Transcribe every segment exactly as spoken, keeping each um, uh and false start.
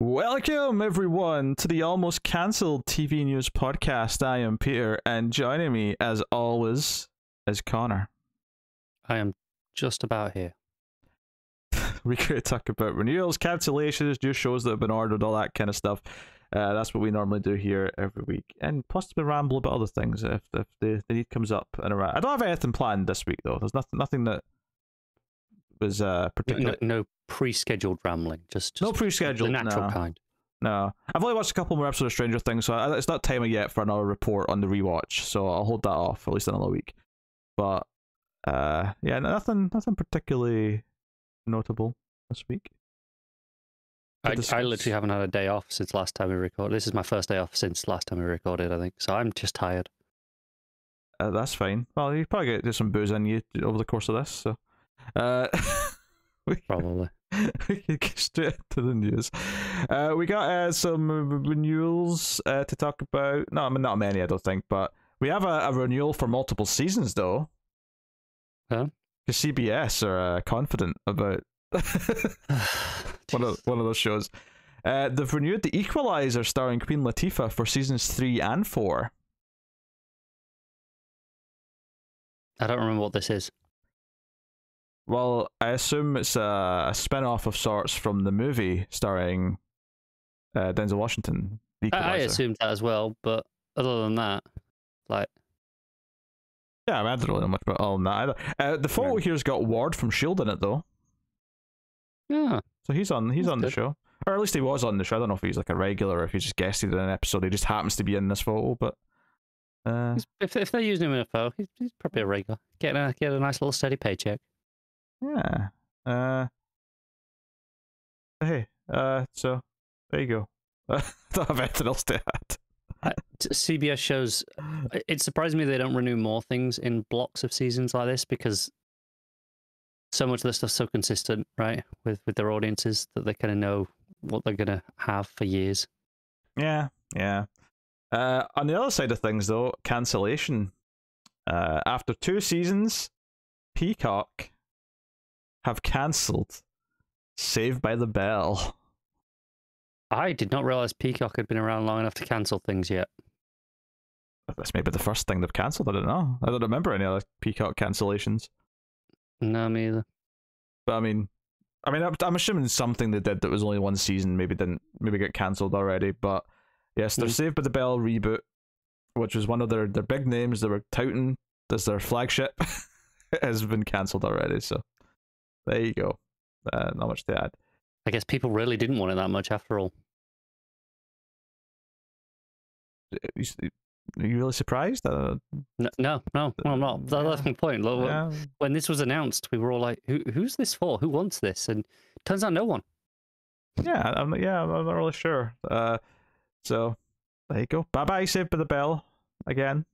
Welcome everyone to the almost cancelled T V news podcast. I am Peter, and joining me as always is Connor. I am just about here. We could talk about renewals, cancellations, new shows that have been ordered, all that kind of stuff. Uh, that's what we normally do here every week, and plus we ramble about other things if if the, the need comes up and around. I don't have anything planned this week though. There's nothing nothing that was uh particular. No, no pre-scheduled rambling, just, just no pre-scheduled, the natural no. kind. No, I've only watched a couple more episodes of Stranger Things, so I, it's not time yet for another report on the rewatch. So I'll hold that off for at least another week. But uh, yeah, nothing, nothing particularly notable this week. I, I literally haven't had a day off since last time we recorded. This is my first day off since last time we recorded, I think. So I'm just tired. Uh, that's fine. Well, you probably get some booze in you over the course of this, so. Uh, we, probably we can get straight to the news. Uh, we got uh, some renewals uh, to talk about. No, I mean, not many, I don't think, but we have a, a renewal for multiple seasons, though. Huh? Because C B S are uh, confident about one of one of those shows. Uh, they've renewed The Equalizer, starring Queen Latifah, for seasons three and four. I don't remember what this is. Well, I assume it's a, a spin-off of sorts from the movie starring uh, Denzel Washington. I, I assumed that as well, but other than that, like... Yeah, I, mean, I don't really know much about all that either. Uh, the photo yeah. here's got Ward from Shield in it, though. Yeah. So he's on he's That's on good. the show. Or at least he was on the show. I don't know if he's like a regular or if he just guested in an episode. He just happens to be in this photo, but... Uh... If, if they're using him in a photo, he's, he's probably a regular. Get a, get a nice little steady paycheck. Yeah. Uh. Hey. Uh. So there you go. I don't have anything else to add. uh, C B S shows. It surprised me they don't renew more things in blocks of seasons like this, because so much of this stuff's so consistent, right? With with their audiences, that they kind of know what they're gonna have for years. Yeah. Yeah. Uh. On the other side of things, though, cancellation. Uh. After two seasons, Peacock have cancelled Saved by the Bell. I did not realise Peacock had been around long enough to cancel things yet. That's maybe the first thing they've cancelled, I don't know. I don't remember any other Peacock cancellations. No, me either. But I mean, I mean, I'm assuming something they did that was only one season maybe didn't, maybe get cancelled already, but yes, their mm. Saved by the Bell reboot, which was one of their, their big names they were touting as their flagship, has been cancelled already, so... There you go. Uh, not much to add. I guess people really didn't want it that much after all. Are you really surprised? Uh, no, no, no, well, I'm not. That's yeah. my point. Like, yeah. When this was announced, we were all like, "Who, who's this for? Who wants this?" And it turns out no one. Yeah, I'm, yeah, I'm not really sure. Uh, so, there you go. Bye-bye, Saved by the Bell. Again.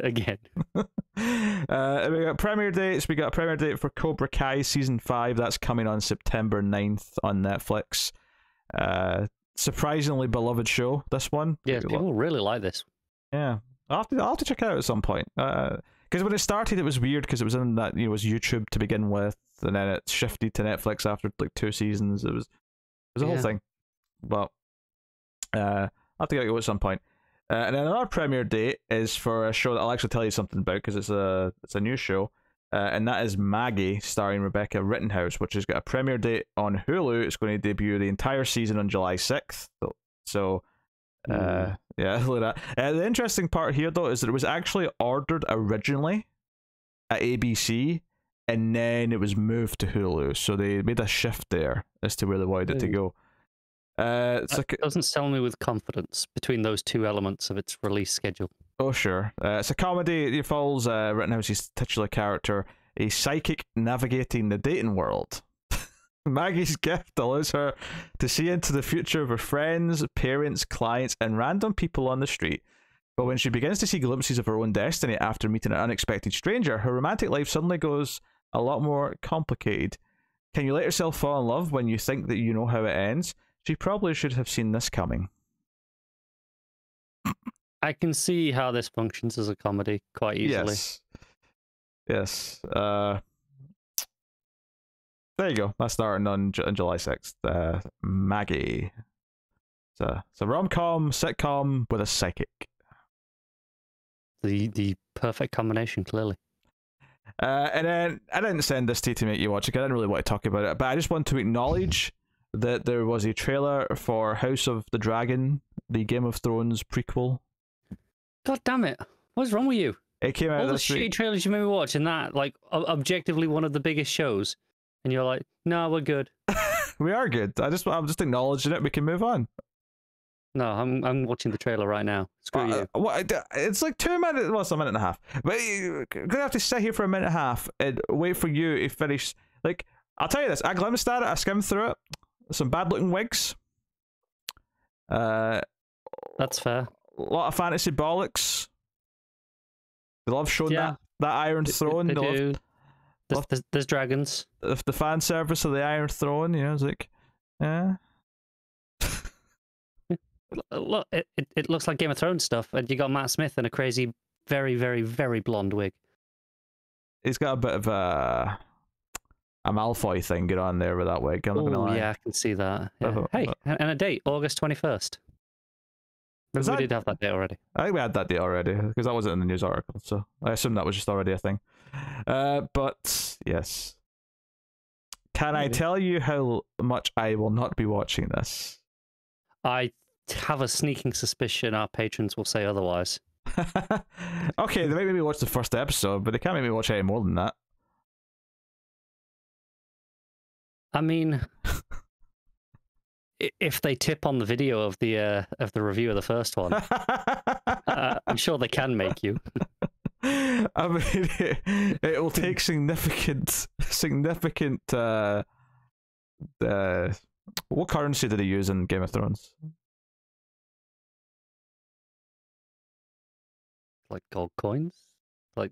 Again. uh, we got premiere dates. We got a premiere date for Cobra Kai season five. That's coming on September ninth on Netflix. Uh, surprisingly beloved show, this one. Yeah, people love. really like this. Yeah, I'll have to, I'll have to check it out at some point. Because uh, when it started, it was weird because it was in that you know it was YouTube to begin with, and then it shifted to Netflix after like two seasons. It was it was a yeah. whole thing. But uh, I'll have to get it at some point. Uh, and then another premiere date is for a show that I'll actually tell you something about because it's a it's a new show, uh, and that is Maggie, starring Rebecca Rittenhouse, which has got a premiere date on Hulu. It's going to debut the entire season on July sixth. So, uh, mm. yeah, look at that. Uh, the interesting part here, though, is that it was actually ordered originally at A B C, and then it was moved to Hulu. So they made a shift there as to where they wanted mm. it to go. Uh, so it doesn't sell me with confidence between those two elements of its release schedule. Oh, sure. Uh, it's a comedy. It follows uh, Rittenhouse's titular character, a psychic navigating the dating world. Maggie's gift allows her to see into the future of her friends, parents, clients, and random people on the street. But when she begins to see glimpses of her own destiny after meeting an unexpected stranger, her romantic life suddenly goes a lot more complicated. Can you let yourself fall in love when you think that you know how it ends? She probably should have seen this coming. I can see how this functions as a comedy quite easily. Yes. Yes. Uh, there there you go. That's starting on, on July sixth. Uh, Maggie. So, so rom-com, sitcom with a psychic. The the perfect combination, clearly. Uh, and then I didn't send this to you to make you watch it. I didn't really want to talk about it, but I just want to acknowledge that there was a trailer for House of the Dragon, the Game of Thrones prequel. God damn it! What's wrong with you? It came out. All the shitty trailers you made me watch, and that, like, objectively one of the biggest shows, and you're like, "No, we're good." We are good. I just, I'm just acknowledging it. We can move on. No, I'm, I'm watching the trailer right now. Screw uh, you. What, it's like two minutes. Well, it's a minute and a half. But you're gonna have to sit here for a minute and a half and wait for you to finish. Like, I'll tell you this. I glanced at it. I skimmed through it. Some bad-looking wigs. Uh, that's fair. A lot of fantasy bollocks. They love showing yeah. that, that Iron Throne. They, they, they do. Love, there's, there's, there's dragons. The, the fan service of the Iron Throne, you know, it's like, yeah. Look, it, it, it looks like Game of Thrones stuff, and you got Matt Smith in a crazy, very, very, very blonde wig. He's got a bit of a, a Malfoy thing going on there with that wig. I'm not gonna lie. Yeah, I can see that. Yeah. Hey, and a date, August twenty-first. We that... did have that date already. I think we had that date already, because that wasn't in the news article, so I assume that was just already a thing. Uh, but, yes. Can Maybe. I tell you how much I will not be watching this? I have a sneaking suspicion our patrons will say otherwise. Okay, they made me watch the first episode, but they can't make me watch any more than that. I mean, if they tip on the video of the uh, of the review of the first one, uh, I'm sure they can make you. I mean, it, it will take significant, significant. Uh, uh, what currency did they use in Game of Thrones? Like gold coins? Like,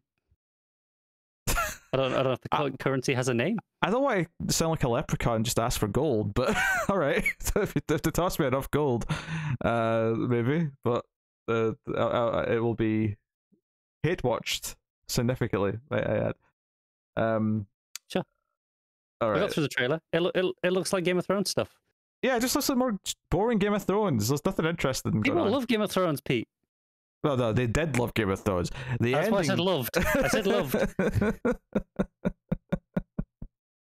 I don't, I don't know if the I, currency has a name. I don't want to sound like a leprechaun and just ask for gold, but alright. If, if they toss me enough gold, uh, maybe, but uh, I, I, it will be hate watched significantly. I, I add. Um, sure. Alright. I got through the trailer. It, lo it, it looks like Game of Thrones stuff. Yeah, it just looks like more boring Game of Thrones. There's nothing interesting going on. People love Game of Thrones, Pete. No, no, they did love Game of Thrones. The That's ending... why I said loved. I said loved.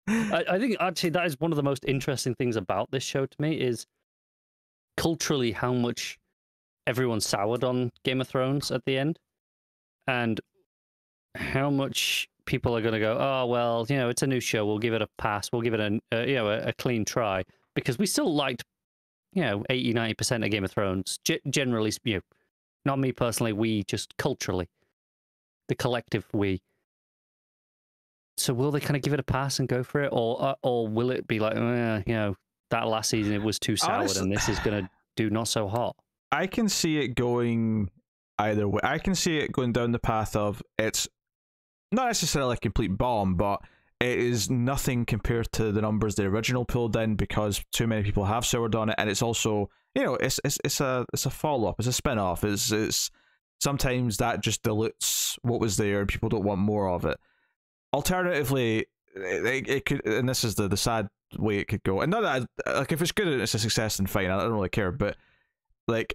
I, I think actually that is one of the most interesting things about this show to me is culturally how much everyone soured on Game of Thrones at the end, and how much people are going to go, oh well, you know, it's a new show. We'll give it a pass. We'll give it a uh, you know a, a clean try because we still liked you know eighty, ninety percent of Game of Thrones G generally. You know, not me personally, we just culturally. The collective we. So will they kind of give it a pass and go for it? Or or will it be like, eh, you know, that last season it was too sour Honestly, and this is going to do not so hot? I can see it going either way. I can see it going down the path of it's not necessarily a complete bomb, but it is nothing compared to the numbers the original pulled in because too many people have soured on it, and it's also... You know, it's it's it's a it's a follow up, it's a spin off. It's it's sometimes that just dilutes what was there, and people don't want more of it. Alternatively, it, it could, and this is the the sad way it could go. And not that I, like if it's good and it's a success, then fine. I don't really care. But like,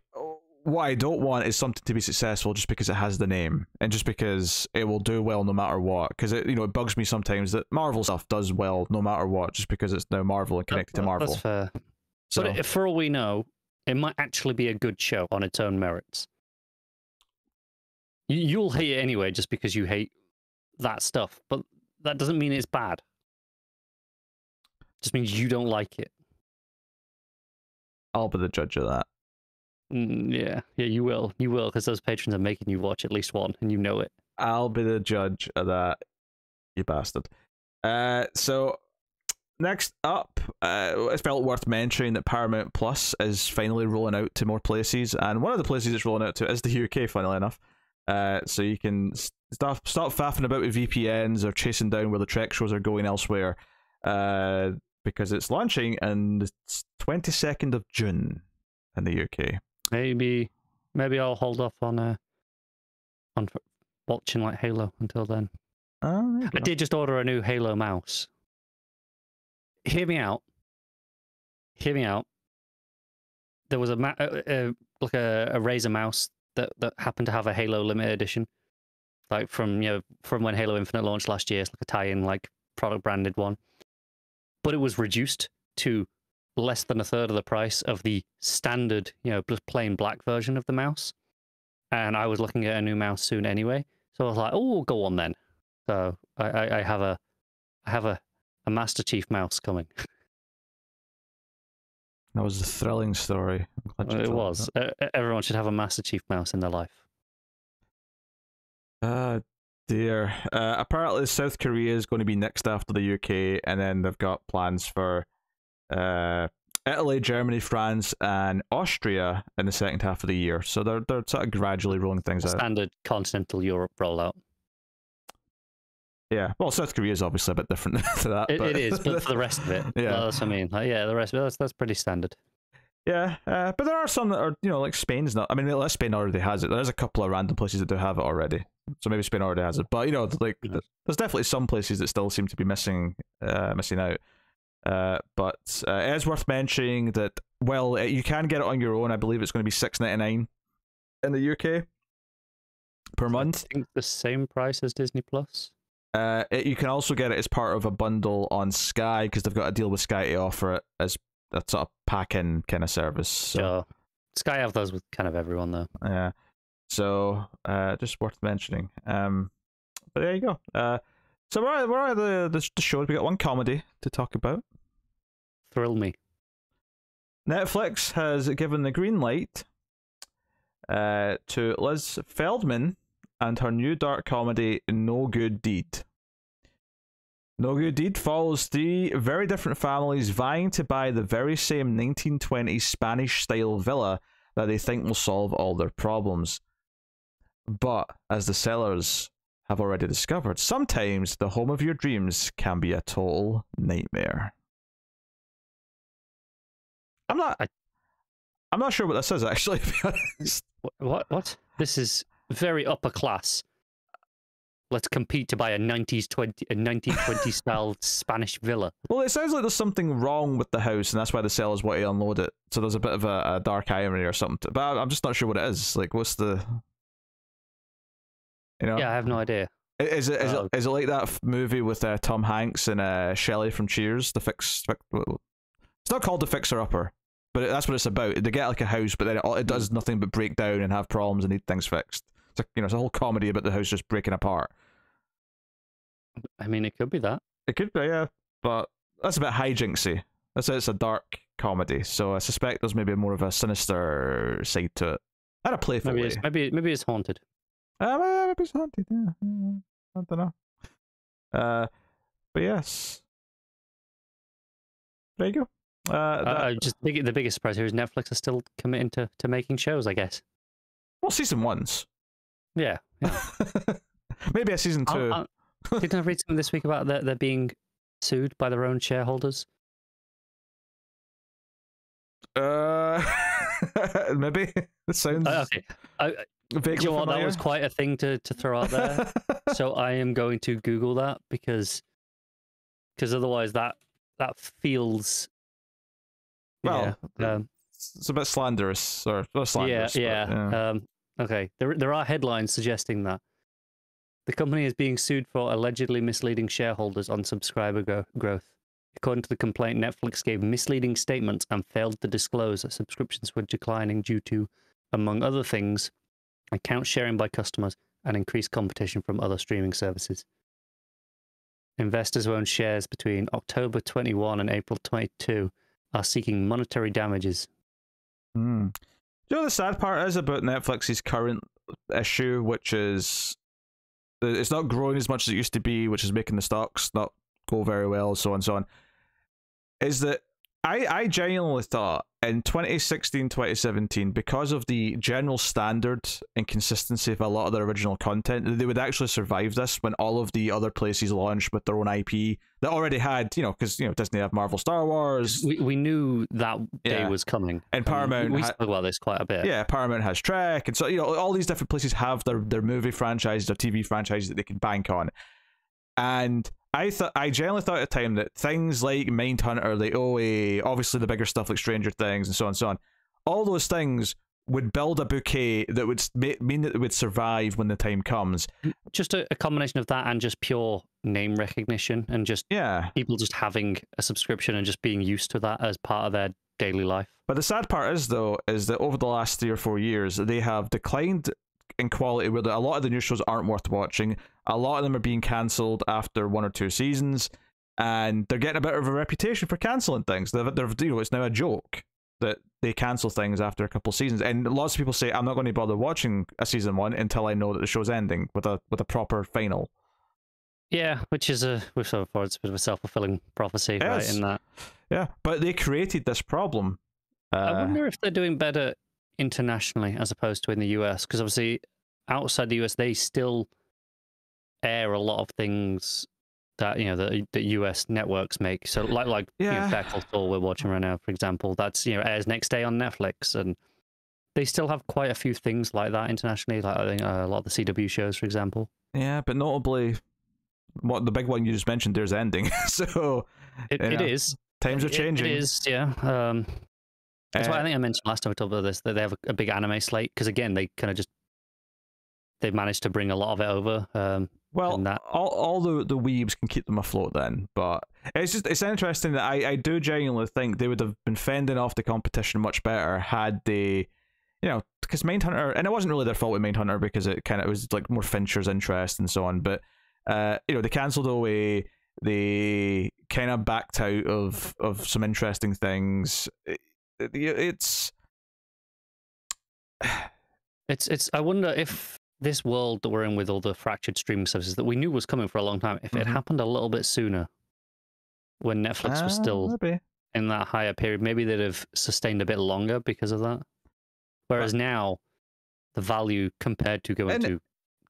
what I don't want is something to be successful just because it has the name and just because it will do well no matter what. Because it you know it bugs me sometimes that Marvel stuff does well no matter what just because it's now Marvel and connected that, to Marvel. That's fair. So. But if, for all we know. It might actually be a good show on its own merits. You'll hate it anyway just because you hate that stuff, but that doesn't mean it's bad. It just means you don't like it. I'll be the judge of that. Mm, yeah, yeah, you will. You will, because those patrons are making you watch at least one, and you know it. I'll be the judge of that, you bastard. Uh, so... Next up, uh, it's felt worth mentioning that Paramount Plus is finally rolling out to more places, and one of the places it's rolling out to is the U K, funnily enough. Uh, so you can stop, stop faffing about with V P Ns or chasing down where the Trek shows are going elsewhere, uh, because it's launching on the twenty-second of June in the U K. Maybe, maybe I'll hold off on uh, on watching like Halo until then. Oh, I did just order a new Halo mouse. hear me out. Hear me out. There was a ma uh, uh, like a, a Razer mouse that that happened to have a Halo limited edition, like from you know from when Halo Infinite launched last year. It's like a tie-in, like product branded one, but it was reduced to less than a third of the price of the standard, you know, just plain black version of the mouse. And I was looking at a new mouse soon anyway, so I was like, "Oh, go on then." So I, I, I have a, I have a, a Master Chief mouse coming. That was a thrilling story. It was. Uh, everyone should have a Master Chief mouse in their life. Ah, uh, dear. Uh, apparently, South Korea is going to be next after the U K, and then they've got plans for uh, Italy, Germany, France, and Austria in the second half of the year. So they're they're sort of gradually rolling things Standard out. Standard continental Europe rollout. Yeah, well, South Korea is obviously a bit different to that. It, but... it is, but for the rest of it, yeah, well, that's what I mean. Like, yeah, the rest of it, that's, that's pretty standard. Yeah, uh, but there are some that are, you know, like Spain's not. I mean, unless Spain already has it, there's a couple of random places that do have it already. So maybe Spain already has it, but you know, like yeah. there's definitely some places that still seem to be missing, uh, missing out. Uh, but uh, it's worth mentioning that well, you can get it on your own. I believe it's going to be six ninety-nine in the U K per month. I think the same price as Disney Plus. Uh, it, you can also get it as part of a bundle on Sky because they've got a deal with Sky to offer it as a sort of pack-in kind of service. So. Sure. Sky have those with kind of everyone though. Yeah. So uh, just worth mentioning. Um, but there you go. Uh, so where are, where are the, the the shows? We got one comedy to talk about. Thrill me. Netflix has given the green light uh, to Liz Feldman and her new dark comedy, No Good Deed. No Good Deed follows three very different families vying to buy the very same nineteen twenties Spanish-style villa that they think will solve all their problems. But, as the sellers have already discovered, sometimes the home of your dreams can be a total nightmare. I'm not... I... I'm not sure what this is, actually, to be honest. What? What? This is... very upper class. Let's compete to buy a nineteen twenty style Spanish villa. Well, it sounds like there's something wrong with the house, and that's why the sellers want to unload it. So there's a bit of a, a dark irony or something. To, but I'm just not sure what it is. Like, what's the, you know? Yeah, I have no idea. Is it is uh, it is it like that movie with uh, Tom Hanks and uh, Shelley from Cheers? The fix. fix it's not called The Fixer Upper. But that's what it's about. They get like a house, but then it, it does nothing but break down and have problems and need things fixed. It's a, you know, it's a whole comedy about the house just breaking apart. I mean, it could be that. It could be, yeah. But that's a bit hijinksy. That's it's a dark comedy, so I suspect there's maybe more of a sinister side to it. And a playful maybe way. It's, maybe maybe it's haunted. Uh, maybe it's haunted. Yeah, I don't know. Uh, but yes, there you go. Uh, that... uh, just big, the biggest surprise here is Netflix are still committing to, to making shows, I guess. Well, season ones. Yeah. yeah. Maybe a season two. I'll, I'll... Didn't I read something this week about that they're being sued by their own shareholders? Uh, maybe. That sounds... Uh, okay. I, you know what, that was quite a thing to, to throw out there. So I am going to Google that because because otherwise that that feels... Well, yeah, um, it's a bit slanderous, or slanderous. Yeah, yeah. But, yeah. Um, okay, there there are headlines suggesting that the company is being sued for allegedly misleading shareholders on subscriber go growth. According to the complaint, Netflix gave misleading statements and failed to disclose that subscriptions were declining due to, among other things, account sharing by customers and increased competition from other streaming services. Investors who own shares between October twenty-one and April twenty-two. Are seeking monetary damages. Mm. You know, the sad part is about Netflix's current issue, which is it's not growing as much as it used to be, which is making the stocks not go very well, so on and so on, is that I, I genuinely thought in twenty sixteen, twenty seventeen, because of the general standard and consistency of a lot of their original content, they would actually survive this when all of the other places launched with their own I P that already had, you know, because, you know, Disney have Marvel Star Wars. We, we knew that day yeah. was coming. And Paramount... We, we spoke about this quite a bit. Yeah, Paramount has Trek. And so, you know, all these different places have their, their movie franchises, their T V franchises that they can bank on. And... I th I generally thought at the time that things like Mindhunter, like O A, obviously the bigger stuff like Stranger Things and so on and so on, all those things would build a bouquet that would mean that it would survive when the time comes. Just a, a combination of that and just pure name recognition and just yeah. people just having a subscription and just being used to that as part of their daily life. But the sad part is, though, is that over the last three or four years, they have declined in quality where a lot of the new shows aren't worth watching. A lot of them are being cancelled after one or two seasons, and they're getting a bit of a reputation for cancelling things. They're, they're, you know, it's now a joke that they cancel things after a couple of seasons, and lots of people say, I'm not going to bother watching a season one until I know that the show's ending with a with a proper final. Yeah, which is a we've so far it's a bit of a self-fulfilling prophecy, yes. right? In that, yeah, but they created this problem. Uh, I wonder if they're doing better internationally as opposed to in the U S, because obviously outside the U S they still air a lot of things that you know the, the U S networks make. So like like yeah. you know, Beckles we're watching right now, for example, that's you know airs next day on Netflix, and they still have quite a few things like that internationally. Like I think uh, a lot of the C W shows, for example. Yeah, but notably, what the big one you just mentioned there's ending. so it, it know, is times are changing. It, it is, yeah. Um, that's uh, why I think I mentioned last time I talked about this that they have a, a big anime slate, because again they kind of just they've managed to bring a lot of it over. Um, Well, that. all, all the, the weebs can keep them afloat then, but it's just it's interesting that I, I do genuinely think they would have been fending off the competition much better had they, you know, because Mindhunter, and it wasn't really their fault with Mindhunter because it kind of was like more Fincher's interest and so on, but, uh, you know, they cancelled away, they kind of backed out of, of some interesting things. It, it, it's... it's... It's... I wonder if... this world that we're in with all the fractured streaming services that we knew was coming for a long time, if mm-hmm. it happened a little bit sooner when Netflix ah, was still maybe. in that higher period, maybe they'd have sustained a bit longer because of that. Whereas but, now, the value compared to going to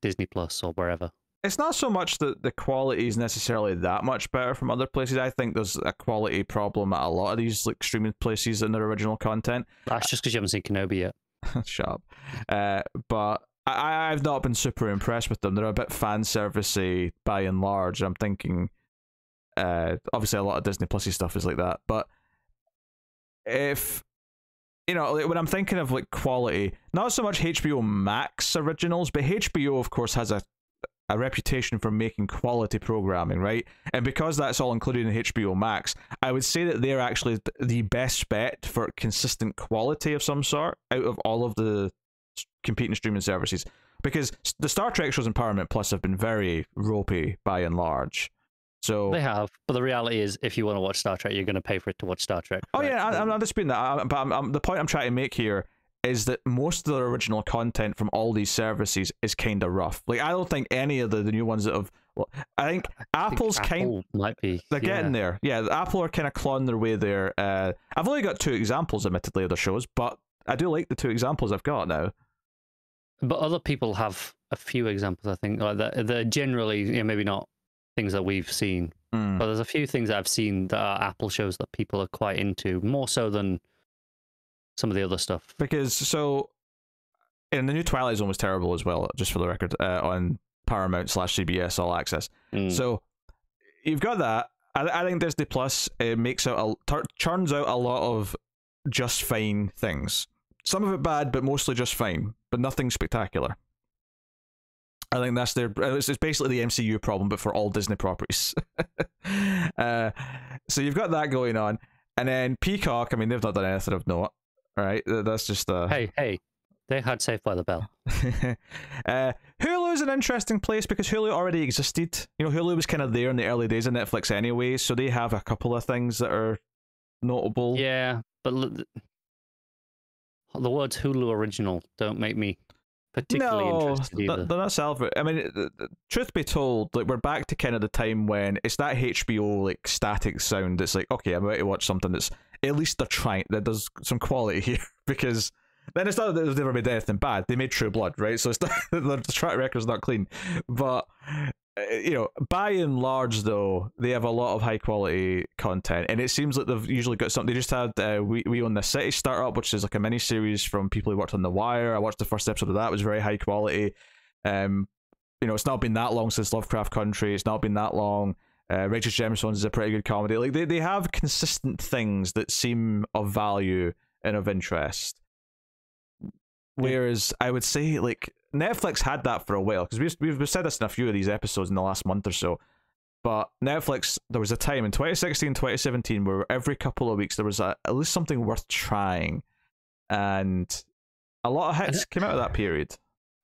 Disney Plus or wherever. It's not so much that the quality is necessarily that much better from other places. I think there's a quality problem at a lot of these like streaming places and their original content. That's just because you haven't seen Kenobi yet. Shut up. Uh, but... I, I've not been super impressed with them. They're a bit fan servicey by and large. I'm thinking, uh, obviously a lot of Disney Plusy stuff is like that. But if you know, like when I'm thinking of like quality, not so much H B O Max originals, but H B O of course has a a reputation for making quality programming, right? And because that's all included in H B O Max, I would say that they're actually the best bet for consistent quality of some sort out of all of the competing streaming services, because the Star Trek shows in Paramount Plus have been very ropey by and large. So they have, but the reality is, if you want to watch Star Trek, you're going to pay for it to watch Star Trek. Oh right? yeah, I, I'm not disputing that. I, but I'm, I'm, the point I'm trying to make here is that most of the original content from all these services is kind of rough. Like I don't think any of the, the new ones that have. Well, I think I Apple's think Apple kind might be. They're yeah. getting there. Yeah, Apple are kind of clawing their way there. Uh, I've only got two examples, admittedly, of the shows, but I do like the two examples I've got now. But other people have a few examples, I think. Like they're, they're generally, you know, maybe not things that we've seen, mm. but there's a few things that I've seen that are Apple shows that people are quite into, more so than some of the other stuff. Because, so, and the new Twilight Zone was terrible as well, just for the record, uh, on Paramount slash C B S All Access. Mm. So, you've got that. I, I think Disney Plus it makes out a, churns out a lot of just fine things. Some of it bad, but mostly just fine. But nothing spectacular. I think that's their... It's basically the M C U problem, but for all Disney properties. uh, so you've got that going on. And then Peacock, I mean, they've not done anything of note, right? That's just... Uh... Hey, hey. They had Saved by the Bell. uh, Hulu is an interesting place because Hulu already existed. You know, Hulu was kind of there in the early days of Netflix anyway, so they have a couple of things that are notable. Yeah, but... Look, the words Hulu original don't make me particularly no, interested either. No, they're not salvage. I mean, truth be told, like we're back to kind of the time when it's that H B O like static sound. It's like, okay, I'm about to watch something that's at least they're trying, that there's some quality here, because then it's not that they've never made anything bad. They made True Blood, right? So it's not, the track record's not clean. But, you know, by and large, though, they have a lot of high-quality content, and it seems like they've usually got something. They just had uh, We We Own the City Startup, which is like a mini-series from people who worked on The Wire. I watched the first episode of that. It was very high-quality. Um, you know, it's not been that long since Lovecraft Country. It's not been that long Uh, Righteous Gemstones is a pretty good comedy. Like they, they have consistent things that seem of value and of interest. Whereas I would say like Netflix had that for a while, because we've, we've, we've said this in a few of these episodes in the last month or so. But Netflix, there was a time in twenty sixteen, twenty seventeen where every couple of weeks there was a, at least something worth trying, and a lot of hits came out of that period.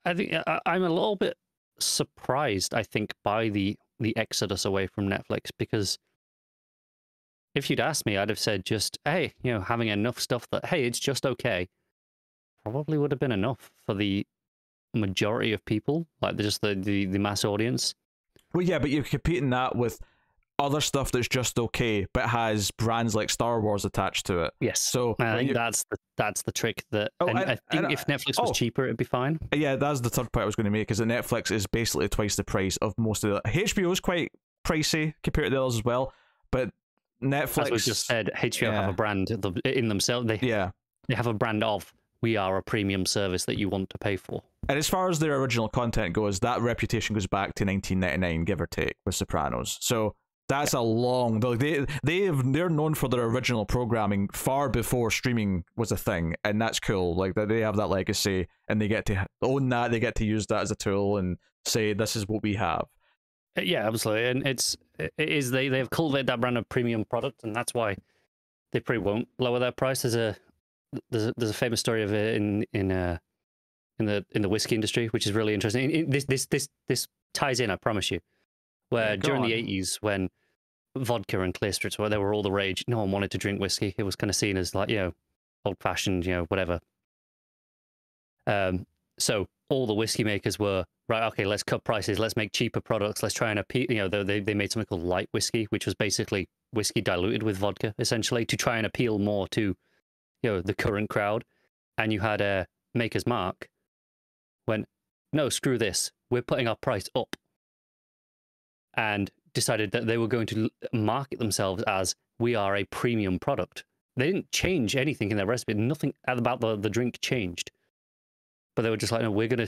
I think I, I'm a little bit surprised, I think, by the the exodus away from Netflix, because if you'd asked me, I'd have said just, hey, you know, having enough stuff that, hey, it's just okay, probably would have been enough for the majority of people, like just the, the, the mass audience. Well, yeah, but you're competing that with other stuff that's just okay, but has brands like Star Wars attached to it. Yes. So I think that's the, that's the trick that, oh, and and, I think and, if Netflix was oh, cheaper, it'd be fine. Yeah, that's the third point I was going to make, is that Netflix is basically twice the price of most of the... H B O is quite pricey compared to the others as well, but Netflix... As we just said, H B O yeah. have a brand in themselves. They, yeah. they have a brand of, we are a premium service that you want to pay for. And as far as their original content goes, that reputation goes back to nineteen ninety-nine, give or take, with Sopranos. So... That's a long. They they have, they're known for their original programming far before streaming was a thing, and that's cool. Like that they have that legacy, and they get to own that. They get to use that as a tool and say this is what we have. Yeah, absolutely. And it's it is they they've cultivated that brand of premium product, and that's why they probably won't lower their price. There's a there's a, there's a famous story of it in in uh in the in the whiskey industry, which is really interesting. In, in, this this this this ties in, I promise you. Where Go during on. the eighties when vodka and clear strips, where they were all the rage. No one wanted to drink whiskey. It was kind of seen as like, you know, old fashioned, you know, whatever. Um, so all the whiskey makers were right. Okay, let's cut prices. Let's make cheaper products. Let's try and appeal. You know, they they made something called light whiskey, which was basically whiskey diluted with vodka, essentially, to try and appeal more to, you know, the current crowd. And you had a Maker's Mark went, no, screw this. We're putting our price up, and decided that they were going to market themselves as, we are a premium product. They didn't change anything in their recipe. Nothing about the, the drink changed. But they were just like, no, we're going to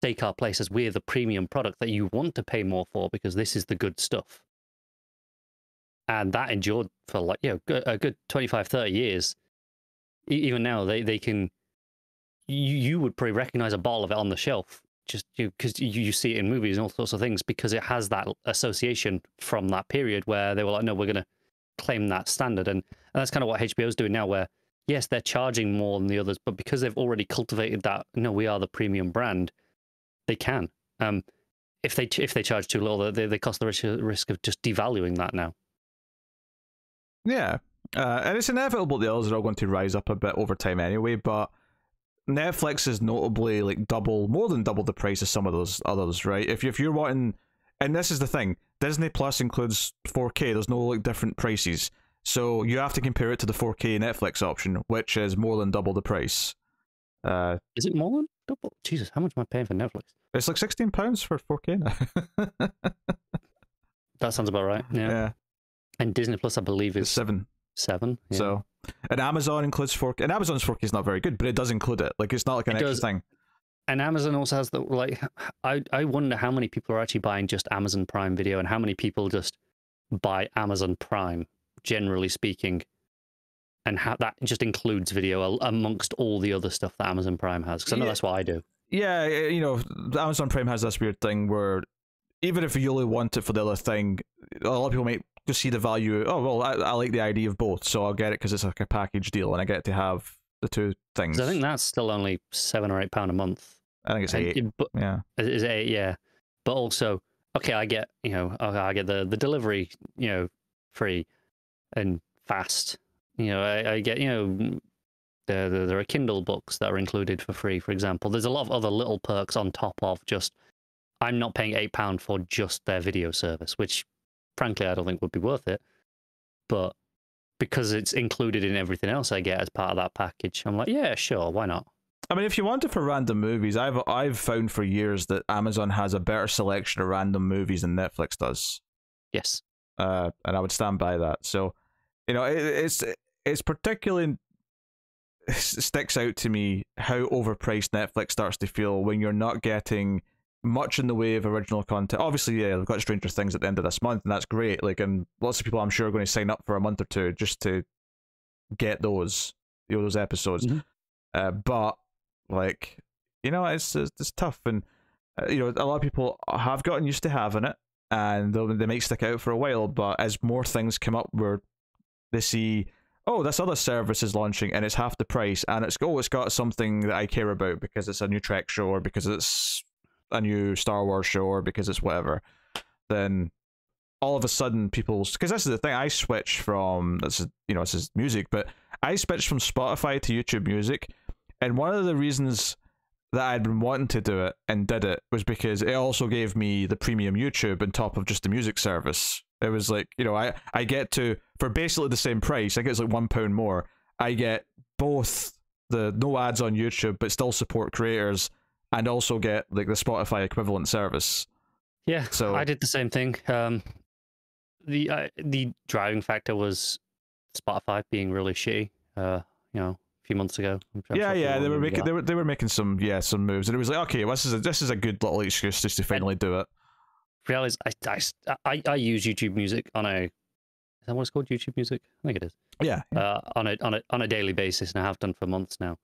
stake our place as we're the premium product that you want to pay more for, because this is the good stuff. And that endured for like, you know, a good twenty-five, thirty years. Even now, they, they can... You, you would probably recognize a bottle of it on the shelf, just because you, you, you see it in movies and all sorts of things, because it has that association from that period where they were like, no, we're going to claim that standard. And, and that's kind of what H B O's doing now, where, yes, they're charging more than the others, but because they've already cultivated that, no, we are the premium brand, they can. Um, if they if they charge too little, they, they cost the risk, risk of just devaluing that now. Yeah, uh, and it's inevitable the others are all going to rise up a bit over time anyway, but Netflix is notably like double, more than double the price of some of those others, right? If you, if you're wanting, and this is the thing, Disney Plus includes four K. There's no like different prices, so you have to compare it to the four K Netflix option, which is more than double the price. Uh, is it more than double? Jesus, how much am I paying for Netflix? It's like sixteen pounds for four K now. That sounds about right. Yeah. yeah. And Disney Plus, I believe, is it's seven. Seven. Yeah. So, and Amazon includes four K. And Amazon's four K is not very good, but it does include it. Like, it's not like an extra thing. And Amazon also has the, like, I, I wonder how many people are actually buying just Amazon Prime Video, and how many people just buy Amazon Prime, generally speaking. And how that just includes video amongst all the other stuff that Amazon Prime has. Because I know yeah. that's what I do. Yeah, you know, Amazon Prime has this weird thing where even if you only want it for the other thing, a lot of people might just see the value. Oh, well, I, I like the idea of both, so I'll get it because it's like a package deal, and I get to have the two things. I think that's still only seven or eight pound a month. I think it's eight. It, but, yeah, is it eight? Yeah, but also, okay, I get you know, okay, I get the the delivery, you know, free and fast. You know, I, I get you know, there the, there are Kindle books that are included for free, for example. There's a lot of other little perks on top of just, I'm not paying eight pounds for just their video service, which, frankly, I don't think would be worth it. But because it's included in everything else I get as part of that package, I'm like, yeah, sure, why not? I mean, if you want it for random movies, I've I've found for years that Amazon has a better selection of random movies than Netflix does. Yes. Uh, and I would stand by that. So, you know, it, it's, it's particularly... It sticks out to me how overpriced Netflix starts to feel when you're not getting much in the way of original content. Obviously, yeah, they've got Stranger Things at the end of this month, and that's great. Like, and lots of people, I'm sure, are going to sign up for a month or two just to get those, you know, those episodes. Mm-hmm. Uh, but like, you know, it's it's, it's tough, and uh, you know, a lot of people have gotten used to having it, and they might stick out for a while. But as more things come up, where they see, oh, this other service is launching and it's half the price, and it's oh, it's got something that I care about because it's a new Trek show, or because it's a new Star Wars show, or because it's whatever, then all of a sudden people's, because this is the thing, I switch from, this is, you know, this is music, but I switched from Spotify to YouTube Music, and one of the reasons that I'd been wanting to do it and did it was because it also gave me the premium YouTube on top of just the music service. It was like, you know, I, I get to, for basically the same price, I guess it's like one pound more, I get both the no ads on YouTube, but still support creators, and also get like the Spotify equivalent service. Yeah, so I did the same thing. Um, the uh, the driving factor was Spotify being really shitty. Uh, you know, a few months ago. Yeah, yeah, they were making they were they were making some yeah some moves, and it was like, okay, well, this is a, this is a good little excuse just to finally and do it. Realize I, I I I use YouTube Music on a, is that what it's called, YouTube Music? I think it is. Yeah. yeah. Uh, on a on a on a daily basis, and I have done for months now.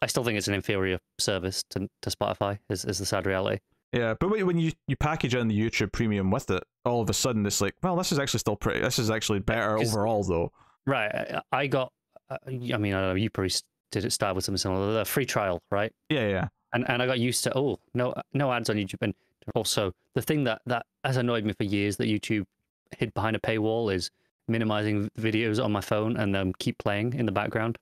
I still think it's an inferior service to, to Spotify, is, is the sad reality. Yeah, but when you, you package in the YouTube Premium with it, all of a sudden it's like, well, this is actually still pretty, this is actually better overall, though. Right, I got, I mean, I don't know, you probably did it start with something similar, a free trial, right? Yeah, yeah. And and I got used to, oh, no no ads on YouTube. And also, the thing that, that has annoyed me for years that YouTube hid behind a paywall is minimizing videos on my phone and then um, keep playing in the background.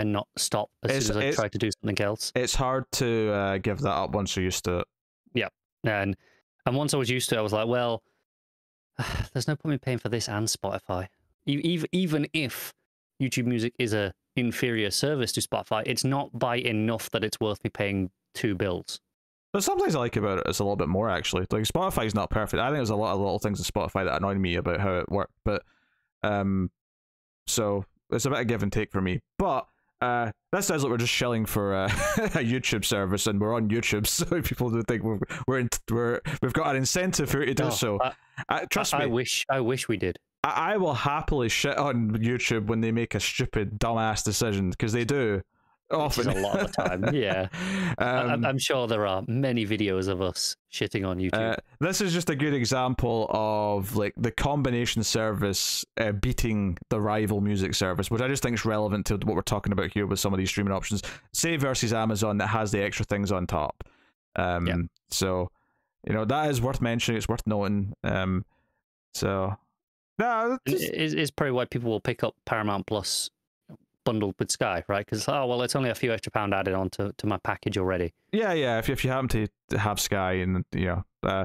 And not stop as it's, soon as I try to do something else. It's hard to uh, give that up once you're used to it. Yeah, and and once I was used to it, I was like, well, there's no point in paying for this and Spotify. Even even if YouTube Music is a inferior service to Spotify, it's not by enough that it's worth me paying two bills. But sometimes I like about it, it's a little bit more actually. Like Spotify's not perfect. I think there's a lot of little things in Spotify that annoyed me about how it worked. But um, so it's a bit of give and take for me, but. Uh, that sounds like we're just shelling for uh, a YouTube service, and we're on YouTube, so people do think we're we're, in, we're we've got an incentive for you to do oh, so. I, uh, trust I, me, I wish I wish we did. I, I will happily shit on YouTube when they make a stupid, dumbass decision, because they do often. A lot of the time, yeah. um, I, I'm sure there are many videos of us shitting on YouTube. Uh, this is just a good example of like the combination service uh, beating the rival music service, which I just think is relevant to what we're talking about here with some of these streaming options, say versus Amazon that has the extra things on top. Um, yeah. So, you know, that is worth mentioning. It's worth noting. Um, so, no, it's, just... it's, it's probably why people will pick up Paramount Plus bundled with Sky, right? Because, oh, well, it's only a few extra pound added on to, to my package already. Yeah, yeah, if, if you happen to have Sky, and, you know, uh,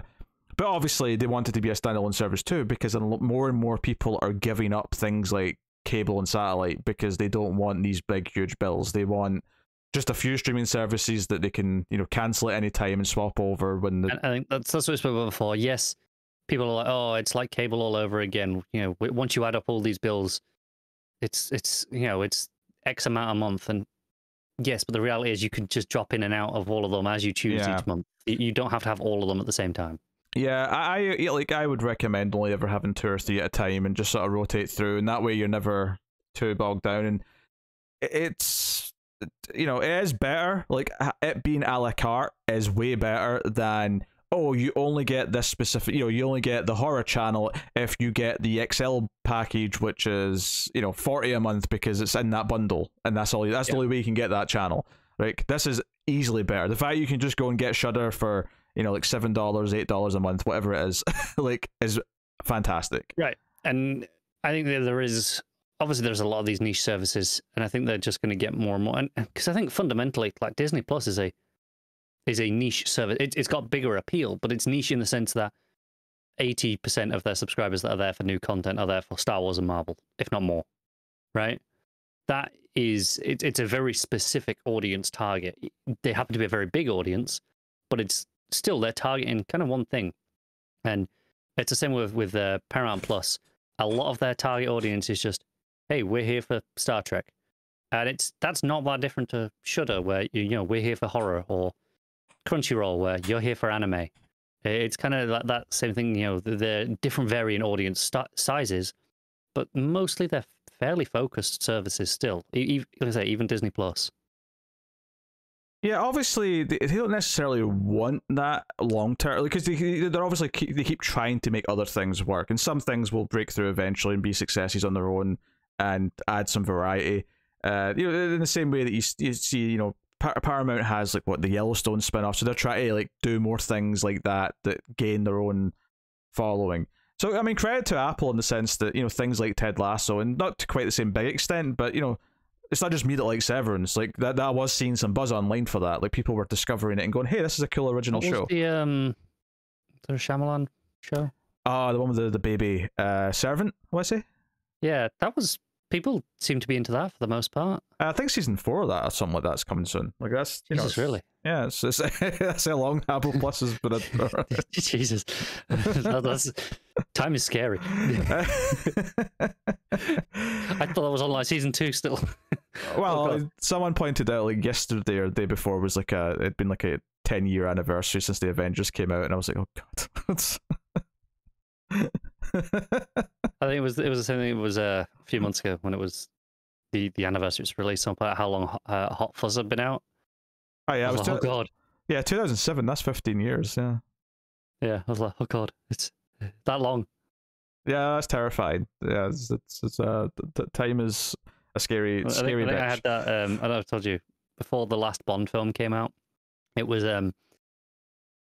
but obviously they want it to be a standalone service too, because more and more people are giving up things like cable and satellite because they don't want these big, huge bills. They want just a few streaming services that they can, you know, cancel at any time and swap over when the... I think that's, that's what we spoke about before. Yes, people are like, oh, it's like cable all over again. You know, once you add up all these bills, it's, it's you know, it's X amount a month, and yes, but the reality is you can just drop in and out of all of them as you choose yeah. each month. You don't have to have all of them at the same time. Yeah, I, I like I would recommend only ever having two or three at a time and just sort of rotate through, and that way you're never too bogged down. And it's, you know, it is better. Like it being a la carte is way better than, oh, you only get this specific, you know, you only get the horror channel if you get the X L package, which is, you know, forty a month because it's in that bundle, and that's all. You, that's yeah. the only way you can get that channel. Like this is easily better. The fact you can just go and get Shudder for, you know, like seven dollars, eight dollars a month, whatever it is, like is fantastic. Right, and I think that there is obviously there's a lot of these niche services, and I think they're just going to get more and more. And because I think fundamentally, like Disney Plus is a is a niche service. It, it's got bigger appeal, but it's niche in the sense that eighty percent of their subscribers that are there for new content are there for Star Wars and Marvel, if not more, right? That is, it, it's a very specific audience target. They happen to be a very big audience, but it's still, they're targeting kind of one thing. And it's the same with, with uh, Paramount Plus. A lot of their target audience is just, hey, we're here for Star Trek. And it's that's not that different to Shudder, where, you know, we're here for horror, or Crunchyroll, where you're here for anime. It's kind of like that same thing, you know, they're different varying audience st sizes, but mostly they're fairly focused services still. Even, like I say, even Disney Plus. Yeah, obviously they, they don't necessarily want that long term, because they they're obviously keep, they keep trying to make other things work, and some things will break through eventually and be successes on their own and add some variety. Uh, you know, in the same way that you, you see, you know, Paramount has like what the Yellowstone spin-off, so they're trying to like do more things like that that gain their own following. So I mean, credit to Apple in the sense that, you know, things like Ted Lasso, and not to quite the same big extent, but you know, it's not just me that likes Severance. Like that, that was seeing some buzz online for that. Like people were discovering it and going, "Hey, this is a cool original what was show." The um, the Shyamalan show. Ah, oh, the one with the the baby uh servant. What's it? Yeah, that was. People seem to be into that for the most part. I think season four of that or something like that's coming soon. Like that's you Jesus, know, really? Yeah, it's, it's, that's how long Apple Plus has been. At... Jesus, that, that's time is scary. I thought that was on like season two still. Well, oh, someone pointed out like yesterday or the day before was like a it'd been like a ten year anniversary since the Avengers came out, and I was like, oh god. I think it was it was the same thing. It was uh, a few months ago when it was the the anniversary was released. Something about how long uh, Hot Fuzz had been out. Oh yeah, I was I was like, oh god, yeah, two thousand seven. That's fifteen years. Yeah, yeah. I was like, oh god, it's that long. Yeah, that's terrifying. Yeah, it's it's, it's uh, time is a scary I scary. Think, I, think I had that. Um, I know I told you before the last Bond film came out. It was um.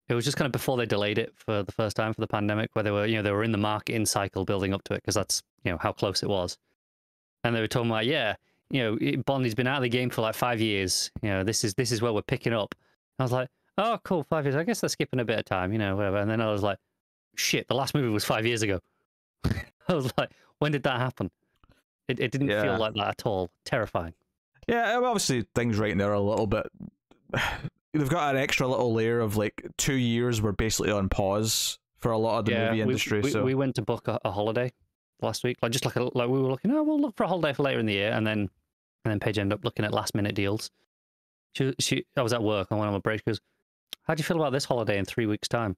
It was just kind of before they delayed it for the first time for the pandemic, where they were, you know, they were in the marketing cycle building up to it because that's, you know, how close it was. And they were talking about, yeah, you know, Bond's been out of the game for like five years. You know, this is this is where we're picking up. And I was like, oh, cool, five years. I guess they're skipping a bit of time, you know, whatever. And then I was like, shit, the last movie was five years ago. I was like, when did that happen? It it didn't yeah. feel like that at all. Terrifying. Yeah, obviously things right there are a little bit. They've got an extra little layer of like two years were basically on pause for a lot of the yeah, movie we, industry. We, so we went to book a, a holiday last week, like just like a, like we were looking. Oh, we'll look for a holiday for later in the year, and then and then Paige ended up looking at last minute deals. She she I was at work. I went on a break. She goes, "How do you feel about this holiday in three weeks' time?"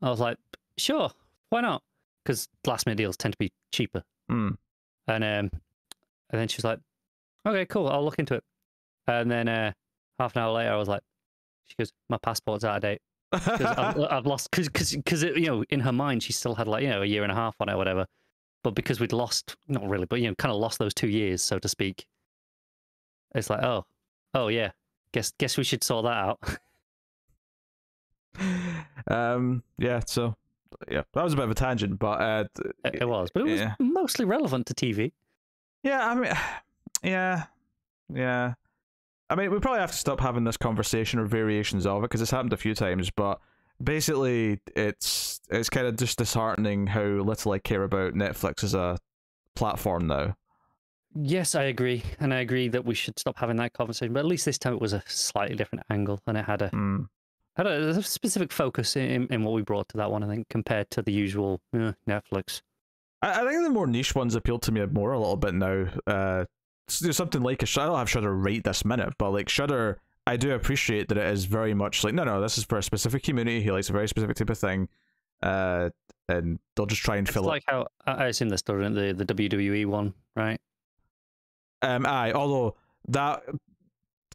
I was like, "Sure, why not?" Because last minute deals tend to be cheaper. Mm. And um, and then she was like, "Okay, cool. I'll look into it." And then uh. Half an hour later, I was like, she goes, my passport's out of date. I've, I've lost, because, you know, in her mind, she still had like, you know, a year and a half on it or whatever. But because we'd lost, not really, but, you know, kind of lost those two years, so to speak. It's like, oh, oh, yeah, guess guess we should sort that out. um, Yeah, so, yeah, that was a bit of a tangent, but... Uh, it, it was, but it was yeah. mostly relevant to T V. Yeah, I mean, yeah, yeah. I mean, we probably have to stop having this conversation or variations of it because it's happened a few times. But basically, it's it's kind of just disheartening how little I care about Netflix as a platform now. Yes, I agree, and I agree that we should stop having that conversation. But at least this time, it was a slightly different angle, and it had a mm. had a specific focus in in what we brought to that one. I think compared to the usual uh, Netflix, I, I think the more niche ones appeal to me more a little bit now. Uh, There's something like a Shudder. I don't have Shudder right this minute, but like Shudder, I do appreciate that it is very much like no, no, this is for a specific community who likes a very specific type of thing, uh, and they'll just try and it's fill like it. Like how I assume they're still doing the the W W E one, right? Um, aye. Although that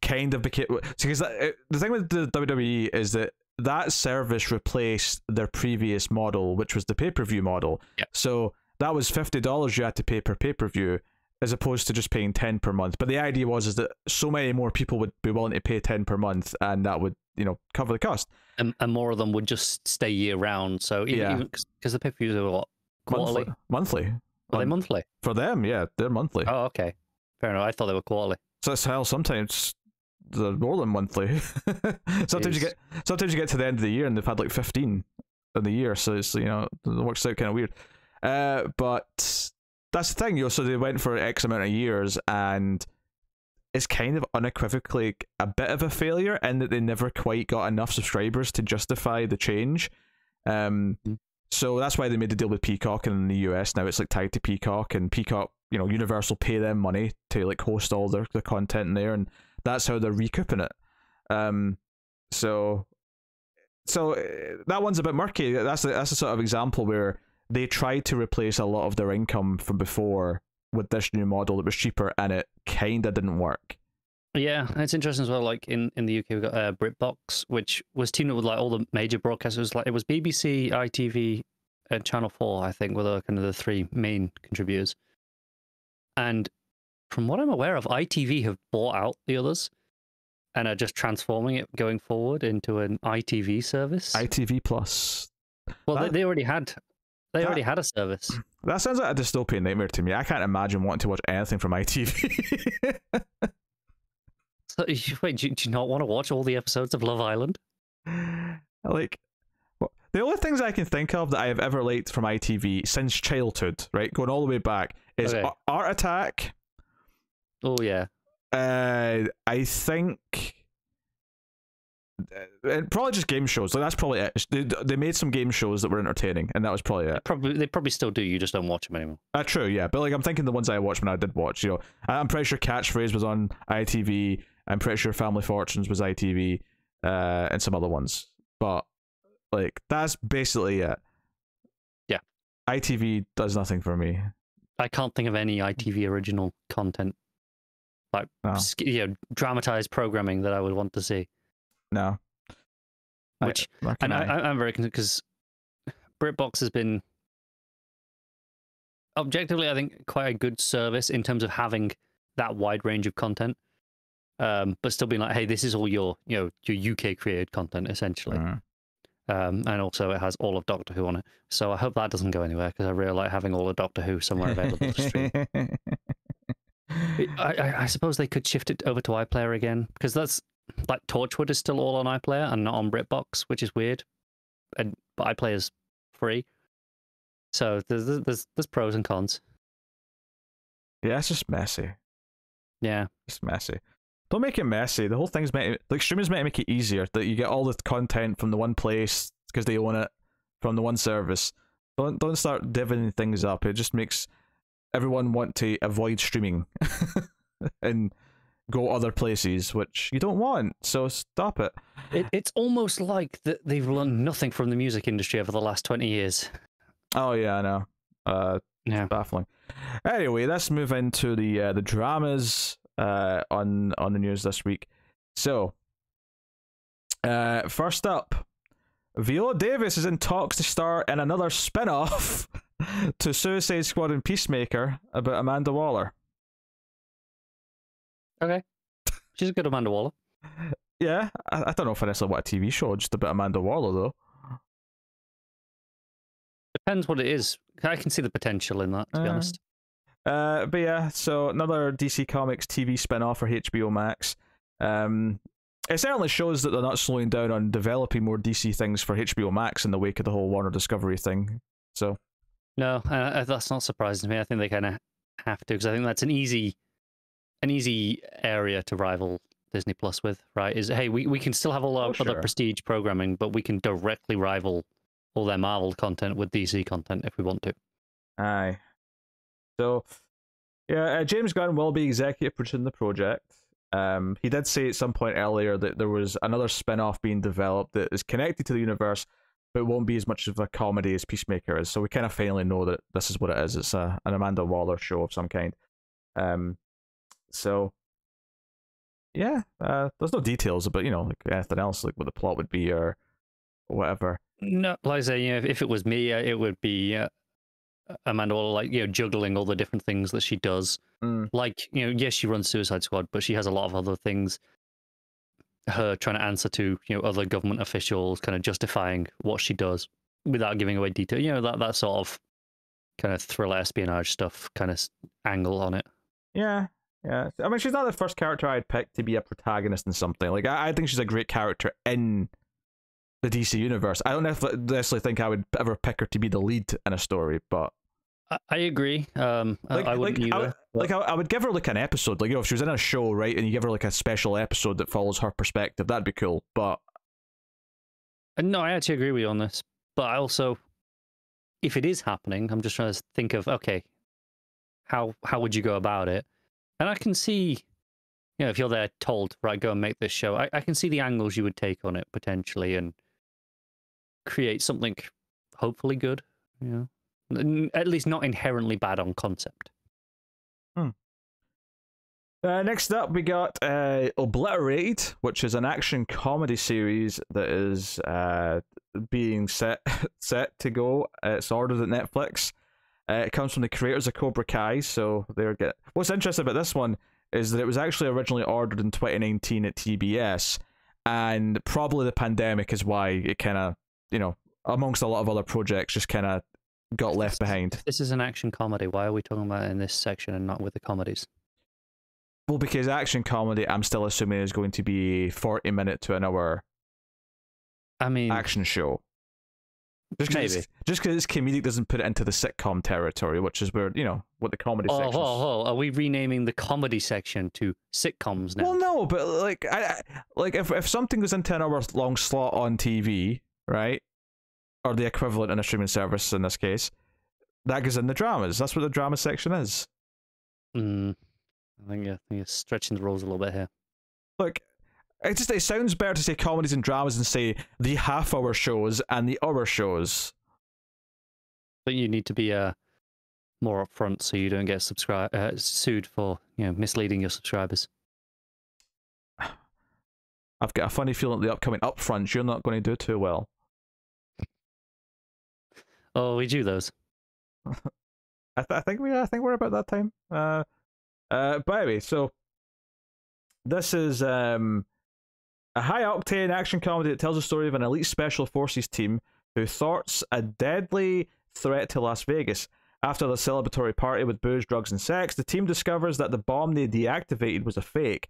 kind of became because that, the thing with the W W E is that that service replaced their previous model, which was the pay per view model. Yeah. So that was fifty dollars you had to pay per pay per view. As opposed to just paying ten per month, but the idea was is that so many more people would be willing to pay ten per month, and that would you know cover the cost. And, and more of them would just stay year round. So even, yeah, because the pay per views are what quarterly, monthly. monthly. Are they monthly for them? Yeah, they're monthly. Oh, okay, fair enough. I thought they were quarterly. So that's how sometimes they're more than monthly. sometimes you get sometimes you get to the end of the year and they've had like fifteen in the year, so it's you know it works out kind of weird. Uh, but. That's the thing, you know, so they went for X amount of years, and it's kind of unequivocally a bit of a failure in that they never quite got enough subscribers to justify the change. Um, mm-hmm. So that's why they made the deal with Peacock, and in the U S now it's like tied to Peacock, and Peacock, you know, Universal pay them money to like host all their, their content in there, and that's how they're recouping it. Um, So, so that one's a bit murky. That's a, that's a sort of example where they tried to replace a lot of their income from before with this new model that was cheaper, and it kind of didn't work. Yeah, and it's interesting as well. Like in, in the U K, we got uh, BritBox, which was teamed up with like all the major broadcasters. Like it was B B C, I T V, and Channel Four, I think, were the kind of the three main contributors. And from what I'm aware of, I T V have bought out the others and are just transforming it going forward into an I T V service. I T V Plus. Well, that, they, they already had. They that, already had a service. That sounds like a dystopian nightmare to me. I can't imagine wanting to watch anything from I T V. So, wait, do you, do you not want to watch all the episodes of Love Island? Like, well, the only things I can think of that I have ever liked from I T V since childhood, right, going all the way back, is okay. Art Attack. Oh, yeah. Uh, I think... And probably just game shows. Like, that's probably it. They, they made some game shows that were entertaining, and that was probably it. Probably, they probably still do, you just don't watch them anymore. Uh, true, yeah. But like, I'm thinking the ones I watched when I did watch, you know, I'm pretty sure Catchphrase was on I T V. I'm pretty sure Family Fortunes was I T V, uh, and some other ones. But like, that's basically it. Yeah. I T V does nothing for me. I can't think of any I T V original content, like no. you know, dramatized programming that I would want to see. No. Which, I, and I, I, I'm very concerned because BritBox has been, objectively, I think, quite a good service in terms of having that wide range of content, um, but still being like, hey, this is all your, you know, your U K created content, essentially. Uh-huh. Um, and also it has all of Doctor Who on it. So I hope that doesn't go anywhere, because I really like having all of Doctor Who somewhere available to stream. I, I, I suppose they could shift it over to iPlayer again, because that's, like, Torchwood is still all on iPlayer and not on BritBox, which is weird. And but iPlayer's free, so there's there's there's pros and cons. Yeah, it's just messy. Yeah, it's messy. Don't make it messy. The whole thing's meant, like, streaming's meant to make it easier, that you get all the content from the one place because they own it, from the one service. Don't don't start divvying things up. It just makes everyone want to avoid streaming and go other places, which you don't want, so stop it. it it's almost like that they've learned nothing from the music industry over the last twenty years. Oh yeah, I know. Uh yeah, it's baffling. Anyway, let's move into the uh, the dramas uh on on the news this week. So uh first up, Viola Davis is in talks to star in another spin-off to Suicide Squad and Peacemaker about Amanda Waller. Okay, she's a good Amanda Waller. Yeah, I, I don't know if I necessarily want a T V show just about Amanda Waller though. Depends what it is. I can see the potential in that, to uh, be honest. Uh, but yeah, so another D C Comics T V spin-off for H B O Max. Um, it certainly shows that they're not slowing down on developing more D C things for H B O Max in the wake of the whole Warner Discovery thing. So no, uh, that's not surprising to me. I think they kind of have to, because I think that's an easy. An easy area to rival Disney Plus with, right? Is, hey, we, we can still have all our oh, sure. other prestige programming, but we can directly rival all their Marvel content with D C content if we want to. Aye. So, yeah, uh, James Gunn will be executive producing the project. Um, he did say at some point earlier that there was another spin-off being developed that is connected to the universe, but won't be as much of a comedy as Peacemaker is. So we kind of finally know that this is what it is. It's a, an Amanda Waller show of some kind. Um. So, yeah, uh, there's no details about, you know, like anything else, like what the plot would be or whatever. No, like I say, you know, if, if it was me, uh, it would be uh, Amanda Waller, like, you know, juggling all the different things that she does. Mm. Like, you know, yes, she runs Suicide Squad, but she has a lot of other things. Her trying to answer to, you know, other government officials, kind of justifying what she does without giving away detail. You know, that, that sort of kind of thriller espionage stuff kind of angle on it. Yeah. Yeah, I mean, she's not the first character I'd pick to be a protagonist in something. Like, I, I think she's a great character in the D C universe. I don't necessarily think I would ever pick her to be the lead in a story, but I, I agree. Um, like, I, I wouldn't like, either. I would, but... Like, I, I would give her like an episode. Like, you know, if she was in a show, right, and you give her like a special episode that follows her perspective, that'd be cool. But no, I actually agree with you on this. But I also, if it is happening, I'm just trying to think of okay, how how would you go about it? And I can see, you know, if you're there told, right, go and make this show, I, I can see the angles you would take on it potentially and create something hopefully good, you know, at least not inherently bad on concept. Hmm. Uh, next up, we got uh, Obliterated, which is an action comedy series that is uh, being set set to go. Uh, it's ordered at Netflix. Uh, it comes from the creators of Cobra Kai, so they're get. What's interesting about this one is that it was actually originally ordered in twenty nineteen at T B S, and probably the pandemic is why it kind of, you know, amongst a lot of other projects, just kind of got left behind. This is an action comedy. Why are we talking about it in this section and not with the comedies? Well, because action comedy, I'm still assuming, is going to be a forty minute to an hour I mean, action show. Just maybe. It's, just because it's comedic doesn't put it into the sitcom territory, which is where, you know, what the comedy oh, section is. Oh, oh, are we renaming the comedy section to sitcoms now? Well, no, but like, I, I, like if, if something goes into an hour long slot on T V, right, or the equivalent in a streaming service in this case, that goes in the dramas. That's what the drama section is. Hmm. I think, yeah, I think you're stretching the rules a little bit here. Look, it just it sounds better to say comedies and dramas than say the half-hour shows and the hour shows. But you need to be uh, more upfront so you don't get subscri- uh, sued for, you know, misleading your subscribers. I've got a funny feeling the upcoming upfronts, you're not going to do too well. Oh, we do those. I, th I think we I think we're about that time. Uh. Uh, by the way, so this is um, a high-octane action comedy that tells the story of an elite special forces team who thwarts a deadly threat to Las Vegas. After the celebratory party with booze, drugs, and sex, the team discovers that the bomb they deactivated was a fake.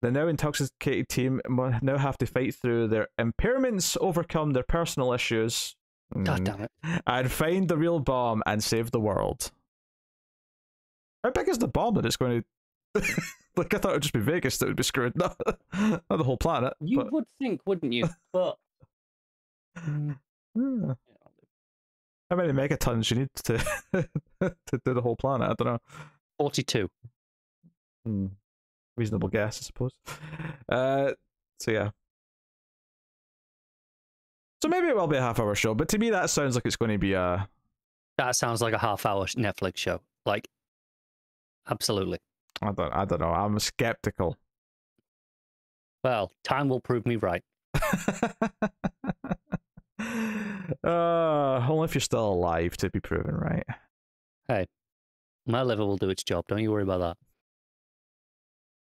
The now intoxicated team now have to fight through their impairments, overcome their personal issues, God damn it. and find the real bomb and save the world. How big is the bomb that it's going to... like, I thought it would just be Vegas that would be screwed. Not, not the whole planet. You but... would think, wouldn't you? But... Hmm. How many megatons you need to to do the whole planet? I don't know. forty-two. Hmm. Reasonable guess, I suppose. Uh, so, yeah. So maybe it will be a half-hour show, but to me that sounds like it's going to be a... That sounds like a half-hour Netflix show. Like, absolutely. I don't. I don't know. I'm skeptical. Well, time will prove me right. uh, only if you're still alive to be proven right. Hey, my liver will do its job. Don't you worry about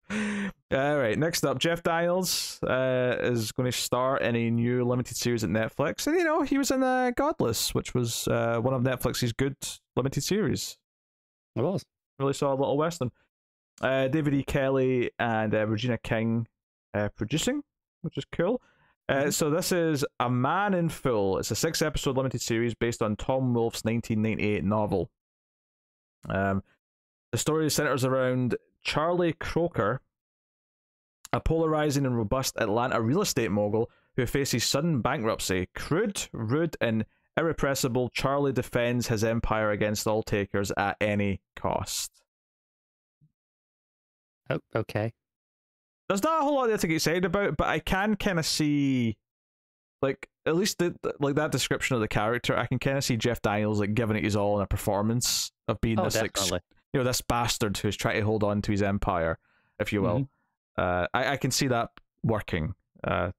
that. All right. Next up, Jeff Daniels uh, is going to star in a new limited series at Netflix, and you know he was in uh, Godless, which was uh, one of Netflix's good limited series. It was. Really saw a little western. Uh, David E. Kelly and uh, Regina King uh, producing, which is cool. Uh, so this is A Man in Full. It's a six-episode limited series based on Tom Wolfe's nineteen ninety-eight novel. Um, the story centers around Charlie Croker, a polarizing and robust Atlanta real estate mogul who faces sudden bankruptcy. Crude, rude, and irrepressible, Charlie defends his empire against all takers at any cost. Oh, okay. There's not a whole lot there to get excited about, but I can kind of see, like, at least the, like that description of the character, I can kind of see Jeff Daniels like giving it his all in a performance of being oh, this definitely. like, you know, this bastard who's trying to hold on to his empire, if you will. Mm-hmm. Uh, I, I can see that working. Uh,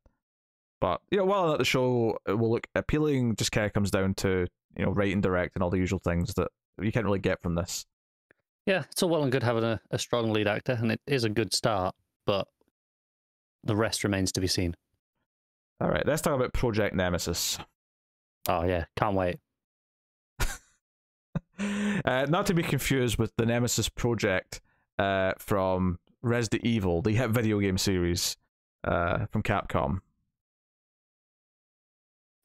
But, you know, whether or not the show will look appealing just kind of comes down to, you know, write and direct and all the usual things that you can't really get from this. Yeah, it's all well and good having a, a strong lead actor, and it is a good start, but the rest remains to be seen. All right, let's talk about Project Nemesis. Oh, yeah, can't wait. uh, not to be confused with the Nemesis Project uh, from Resident Evil, the hit video game series uh, from Capcom.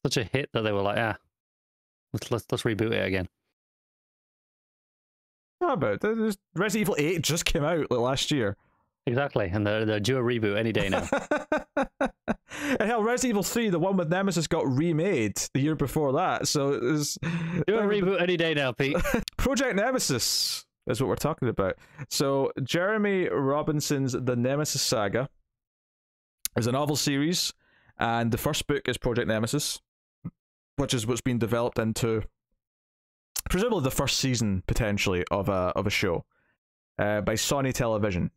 Such a hit that they were like, ah, let's let's, let's reboot it again. How about this? Resident Evil eight just came out like last year. Exactly, and they're, they're due a reboot any day now. And hell, Resident Evil three, the one with Nemesis, got remade the year before that, so it's... Do a reboot any day now, Pete. Project Nemesis. is what we're talking about. So Jeremy Robinson's The Nemesis Saga is a novel series, and the first book is Project Nemesis, which is what's been developed into presumably the first season, potentially, of a of a show uh, by Sony Television.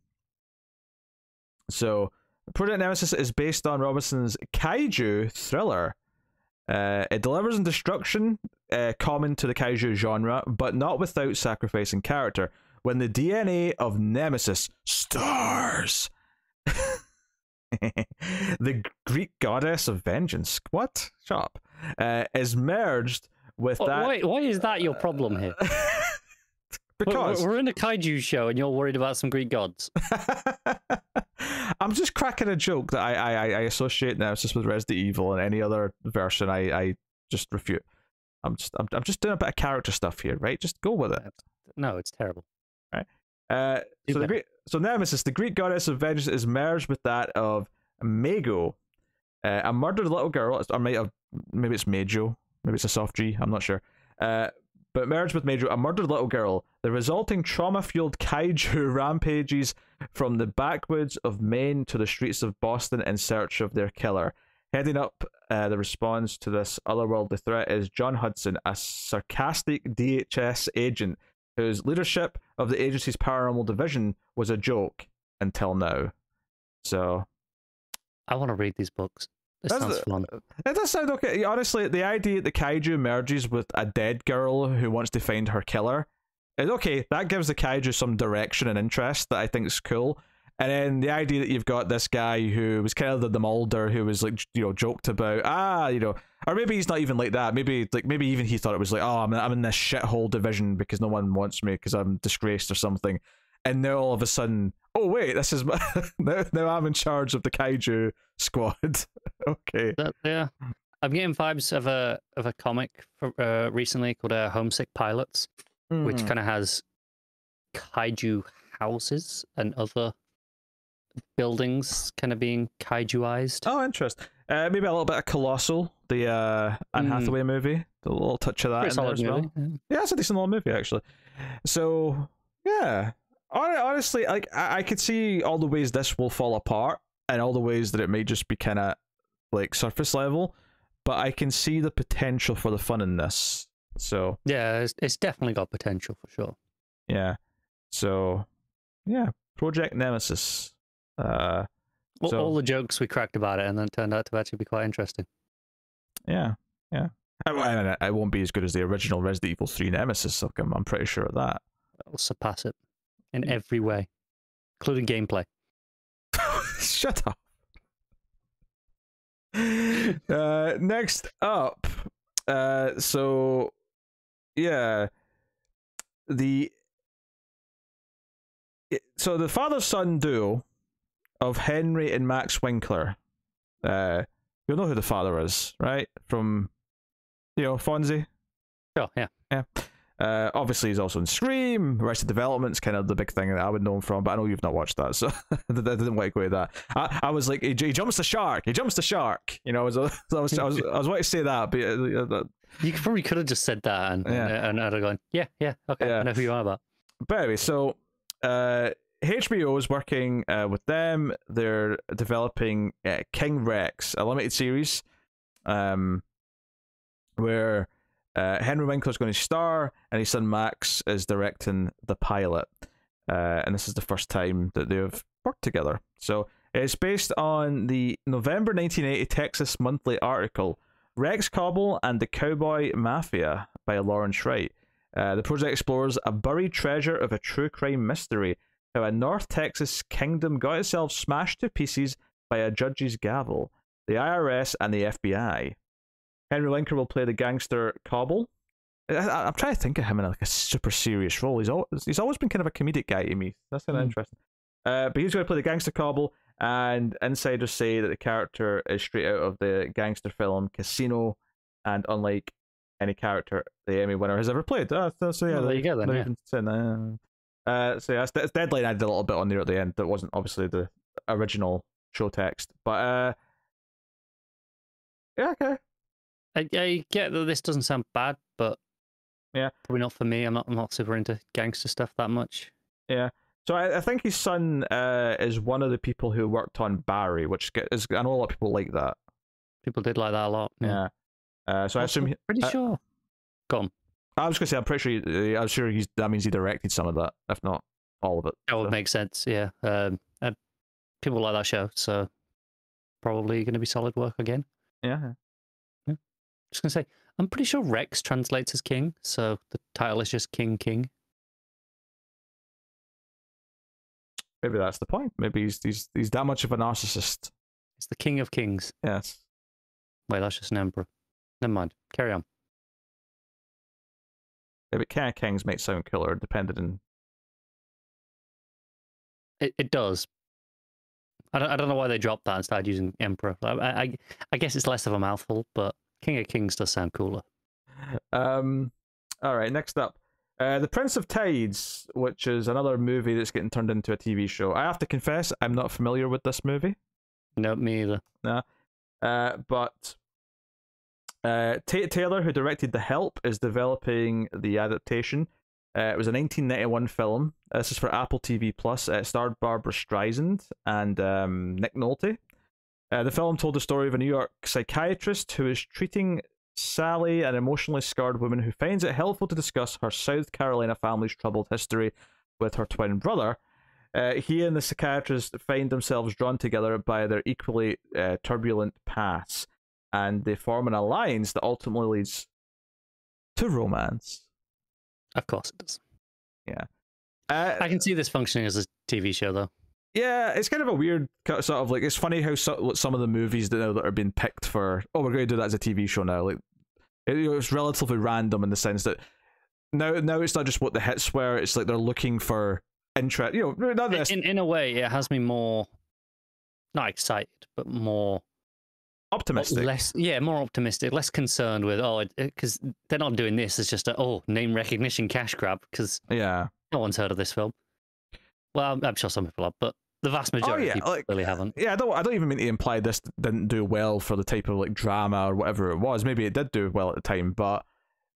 So Project Nemesis is based on Robinson's kaiju thriller. Uh, it delivers in destruction uh, common to the kaiju genre, but not without sacrificing character, when the D N A of Nemesis stars the Greek goddess of vengeance. What? Shut up. Uh, is merged with well, that... Why, why is that your problem here? Because... We're, we're in a kaiju show and you're worried about some Greek gods. I'm just cracking a joke that I, I, I associate Nemesis with Resident Evil, and any other version I, I just refute. I'm just I'm, I'm just doing a bit of character stuff here, right? Just go with it. No, it's terrible. Right. Uh, so, the Greek, so Nemesis, the Greek goddess of vengeance, is merged with that of Mago, uh, a murdered little girl, or maybe, maybe it's Majo, maybe it's a soft G, I'm not sure. Uh, but merged with Majo, a murdered little girl, the resulting trauma-fueled kaiju rampages from the backwoods of Maine to the streets of Boston in search of their killer. Heading up uh, the response to this otherworldly threat is John Hudson, a sarcastic D H S agent whose leadership of the agency's paranormal division was a joke until now. So... I want to read these books. This sounds fun. It does sound okay. Honestly, the idea that the kaiju merges with a dead girl who wants to find her killer... Okay, that gives the kaiju some direction and interest that I think is cool. And then the idea that you've got this guy who was kind of the, the Mulder, who was like, you know, joked about, ah, you know, or maybe he's not even like that. Maybe like maybe even he thought it was like, oh, I'm, I'm in this shithole division because no one wants me because I'm disgraced or something. And now all of a sudden, oh wait, this is my now, now I'm in charge of the kaiju squad. Okay, that, yeah, I'm getting vibes of a of a comic for, uh, recently called uh, Homesick Pilots. Mm. Which kind of has kaiju houses and other buildings kind of being kaijuized. Oh, interesting. Uh, maybe a little bit of Colossal, the uh, Anne mm. Hathaway movie. A little touch of that in there as well. Yeah. yeah, that's a decent little movie, actually. So, yeah. Honestly, like I, I could see all the ways this will fall apart and all the ways that it may just be kind of like surface level, but I can see the potential for the fun in this. So yeah, it's, it's definitely got potential for sure. Yeah, so yeah, Project Nemesis. Uh, well, so, all the jokes we cracked about it, and then turned out to actually be quite interesting. Yeah, yeah. I, I mean, it won't be as good as the original Resident Evil three Nemesis. I'm, I'm pretty sure of that. It'll surpass it in every way, including gameplay. Shut up. uh, next up. Uh, so, yeah, the it, so the father-son duo of Henry and Max Winkler, uh, you'll know who the father is, right? From, you know, Fonzie? Oh, yeah. Yeah. Uh, obviously, he's also in Scream. Arrested Development's kind of the big thing that I would know him from, but I know you've not watched that, so I didn't want to go with that. I, I was like, he, he jumps the shark. He jumps the shark. You know, I was I was I was, I was wanting to say that, but uh, you probably could have just said that, and yeah. and I'd have gone, yeah, yeah, okay, yeah. I know who you are about. But anyway, so uh, H B O is working uh, with them. They're developing uh, King Rex, a limited series, um, where. Uh, Henry Winkler's going to star, and his son Max is directing the pilot. Uh, and this is the first time that they've worked together. So it's based on the November nineteen eighty Texas Monthly article, Rex Cobble and the Cowboy Mafia by Lawrence Wright. Uh, the project explores a buried treasure of a true crime mystery, how a North Texas kingdom got itself smashed to pieces by a judge's gavel, the I R S and the F B I. Henry Winkler will play the gangster Cobble. I, I, I'm trying to think of him in like a super serious role. He's always, he's always been kind of a comedic guy to me. That's kind of mm. interesting. Uh, but he's going to play the gangster Cobble, and insiders say that the character is straight out of the gangster film Casino, and unlike any character the Emmy winner has ever played. Uh, so yeah, well, there you go then. Yeah. Uh, so yeah, that's Deadline added a little bit on there at the end that wasn't obviously the original show text, but uh, yeah, okay. I, I get that this doesn't sound bad, but Yeah. Probably not for me. I'm not, I'm not super into gangster stuff that much. Yeah. So I, I think his son uh, is one of the people who worked on Barry, which is, I know a lot of people like that. People did like that a lot. Yeah. yeah. Uh, so I'm I assume... He, pretty uh, sure. Go on. I was going to say, I'm pretty sure, I'm sure he's, that means he directed some of that, if not all of it. That would so. make sense, yeah. Um, and people like that show, so probably going to be solid work again. Yeah. yeah. Just going to say, I'm pretty sure Rex translates as king, so the title is just King King. Maybe that's the point. Maybe he's he's, he's that much of a narcissist. It's the King of Kings. Yes. Wait, that's just an emperor. Never mind. Carry on. Yeah, but King of Kings might sound killer, depending on... It, it does. I don't, I don't know why they dropped that and started using emperor. I, I, I guess it's less of a mouthful, but King of Kings does sound cooler. Um. All right, next up. Uh, The Prince of Tides, which is another movie that's getting turned into a T V show. I have to confess, I'm not familiar with this movie. No, me either. Nah. Uh, but uh, Tate Taylor, who directed The Help, is developing the adaptation. Uh, it was a nineteen ninety-one film. Uh, this is for Apple T V Plus. Uh, it starred Barbara Streisand and um, Nick Nolte. Uh, the film told the story of a New York psychiatrist who is treating Sally, an emotionally scarred woman who finds it helpful to discuss her South Carolina family's troubled history with her twin brother. Uh, he and the psychiatrist find themselves drawn together by their equally uh, turbulent past, and they form an alliance that ultimately leads to romance. Of course it does. Yeah. Uh, I can see this functioning as a T V show, though. Yeah, it's kind of a weird sort of like, it's funny how so, some of the movies that are, that are being picked for, oh, we're going to do that as a T V show now. Like, it, you know, it's relatively random in the sense that now, now it's not just what the hits were, it's like they're looking for interest. You know, not this. In, in a way, it has me more, not excited, but more optimistic. Less, yeah, more optimistic, less concerned with, oh, because they're not doing this. It's just, a, oh, name recognition cash grab, because yeah. no one's heard of this film. Well, I'm sure some people have, but the vast majority oh, yeah. like, really haven't. Yeah, I don't. I don't even mean to imply this didn't do well for the type of like drama or whatever it was. Maybe it did do well at the time, but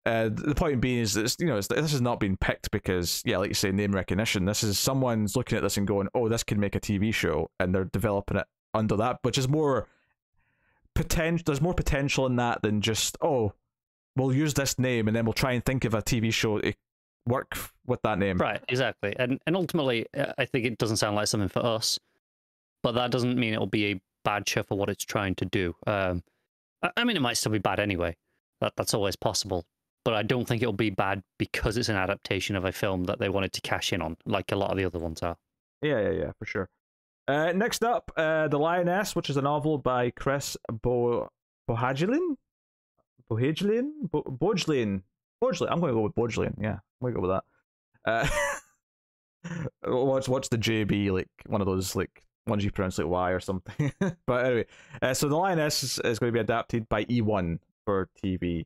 uh, the point being is that it's, you know it's, this has not been picked because yeah, like you say, name recognition. This is someone's looking at this and going, "Oh, this could make a T V show," and they're developing it under that, which is more potential. There's more potential in that than just oh, we'll use this name and then we'll try and think of a T V show to work with that name. Right, exactly. And and ultimately, I think it doesn't sound like something for us, but that doesn't mean it'll be a bad show for what it's trying to do. Um, I, I mean, it might still be bad anyway. That That's always possible. But I don't think it'll be bad because it's an adaptation of a film that they wanted to cash in on, like a lot of the other ones are. Yeah, yeah, yeah, for sure. Uh, next up, uh, The Lioness, which is a novel by Chris Bo Bohajlian? Bohajlian? Bo Bojlian. Bodgley. I'm going to go with Bodgley. Yeah, I'm going to go with that. Uh, what's what's the J B, like one of those like ones you pronounce like Y or something. But anyway, uh, so The Lioness is, is going to be adapted by E one for T V.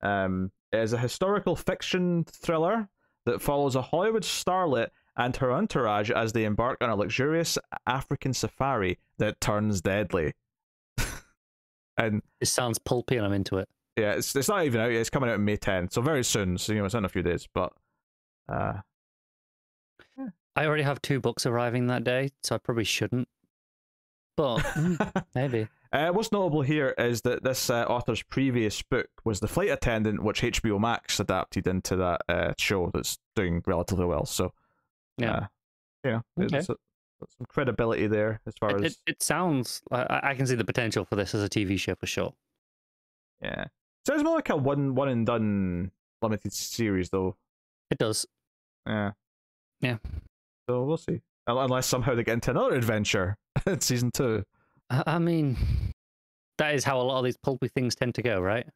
Um, it is a historical fiction thriller that follows a Hollywood starlet and her entourage as they embark on a luxurious African safari that turns deadly. And it sounds pulpy, and I'm into it. Yeah, it's it's not even out yet. It's coming out on May tenth, so very soon. So you know, it's in a few days. But uh, yeah. I already have two books arriving that day, so I probably shouldn't. But maybe. Uh, what's notable here is that this uh, author's previous book was The Flight Attendant, which H B O Max adapted into that uh, show that's doing relatively well. So yeah, uh, yeah, okay. There's some credibility there as far it, as it, it sounds. I, I can see the potential for this as a T V show for sure. Yeah. Sounds more like a one one and done limited series, though. It does. Yeah. Yeah. So we'll see. Unless somehow they get into another adventure in season two. I mean, that is how a lot of these pulpy things tend to go, right?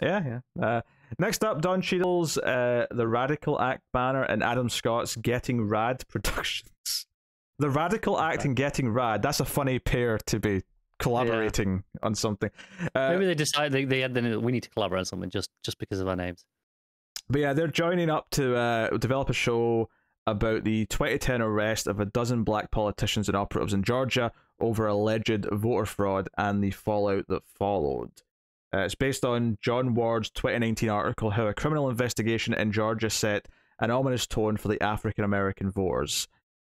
Yeah, yeah. Uh, next up, Don Cheadle's uh, The Radical Act banner and Adam Scott's Getting Rad Productions. The Radical Act right. and Getting Rad, that's a funny pair to be collaborating yeah. on something. Uh, maybe they decided they, they had the we need to collaborate on something just just because of our names. But yeah, they're joining up to uh develop a show about the twenty ten arrest of a dozen black politicians and operatives in Georgia over alleged voter fraud and the fallout that followed. Uh, it's based on John Ward's twenty nineteen article, How a Criminal Investigation in Georgia Set an Ominous Tone for the African-American Voters.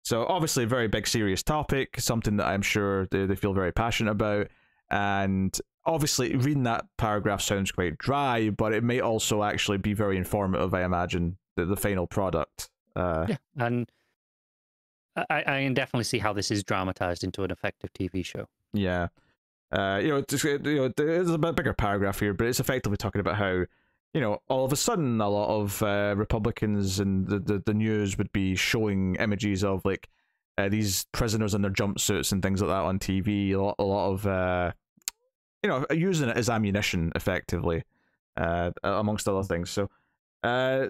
So obviously a very big, serious topic, something that I'm sure they, they feel very passionate about. And obviously reading that paragraph sounds quite dry, but it may also actually be very informative, I imagine, the, the final product. Uh, yeah, and I, I can definitely see how this is dramatized into an effective T V show. Yeah. Uh, you know, just, you know, there's a bit bigger paragraph here, but it's effectively talking about how, you know, all of a sudden a lot of uh, Republicans and the, the, the news would be showing images of, like, uh, these prisoners in their jumpsuits and things like that on T V. A lot, a lot of, uh, you know, using it as ammunition, effectively, uh, amongst other things. So, uh,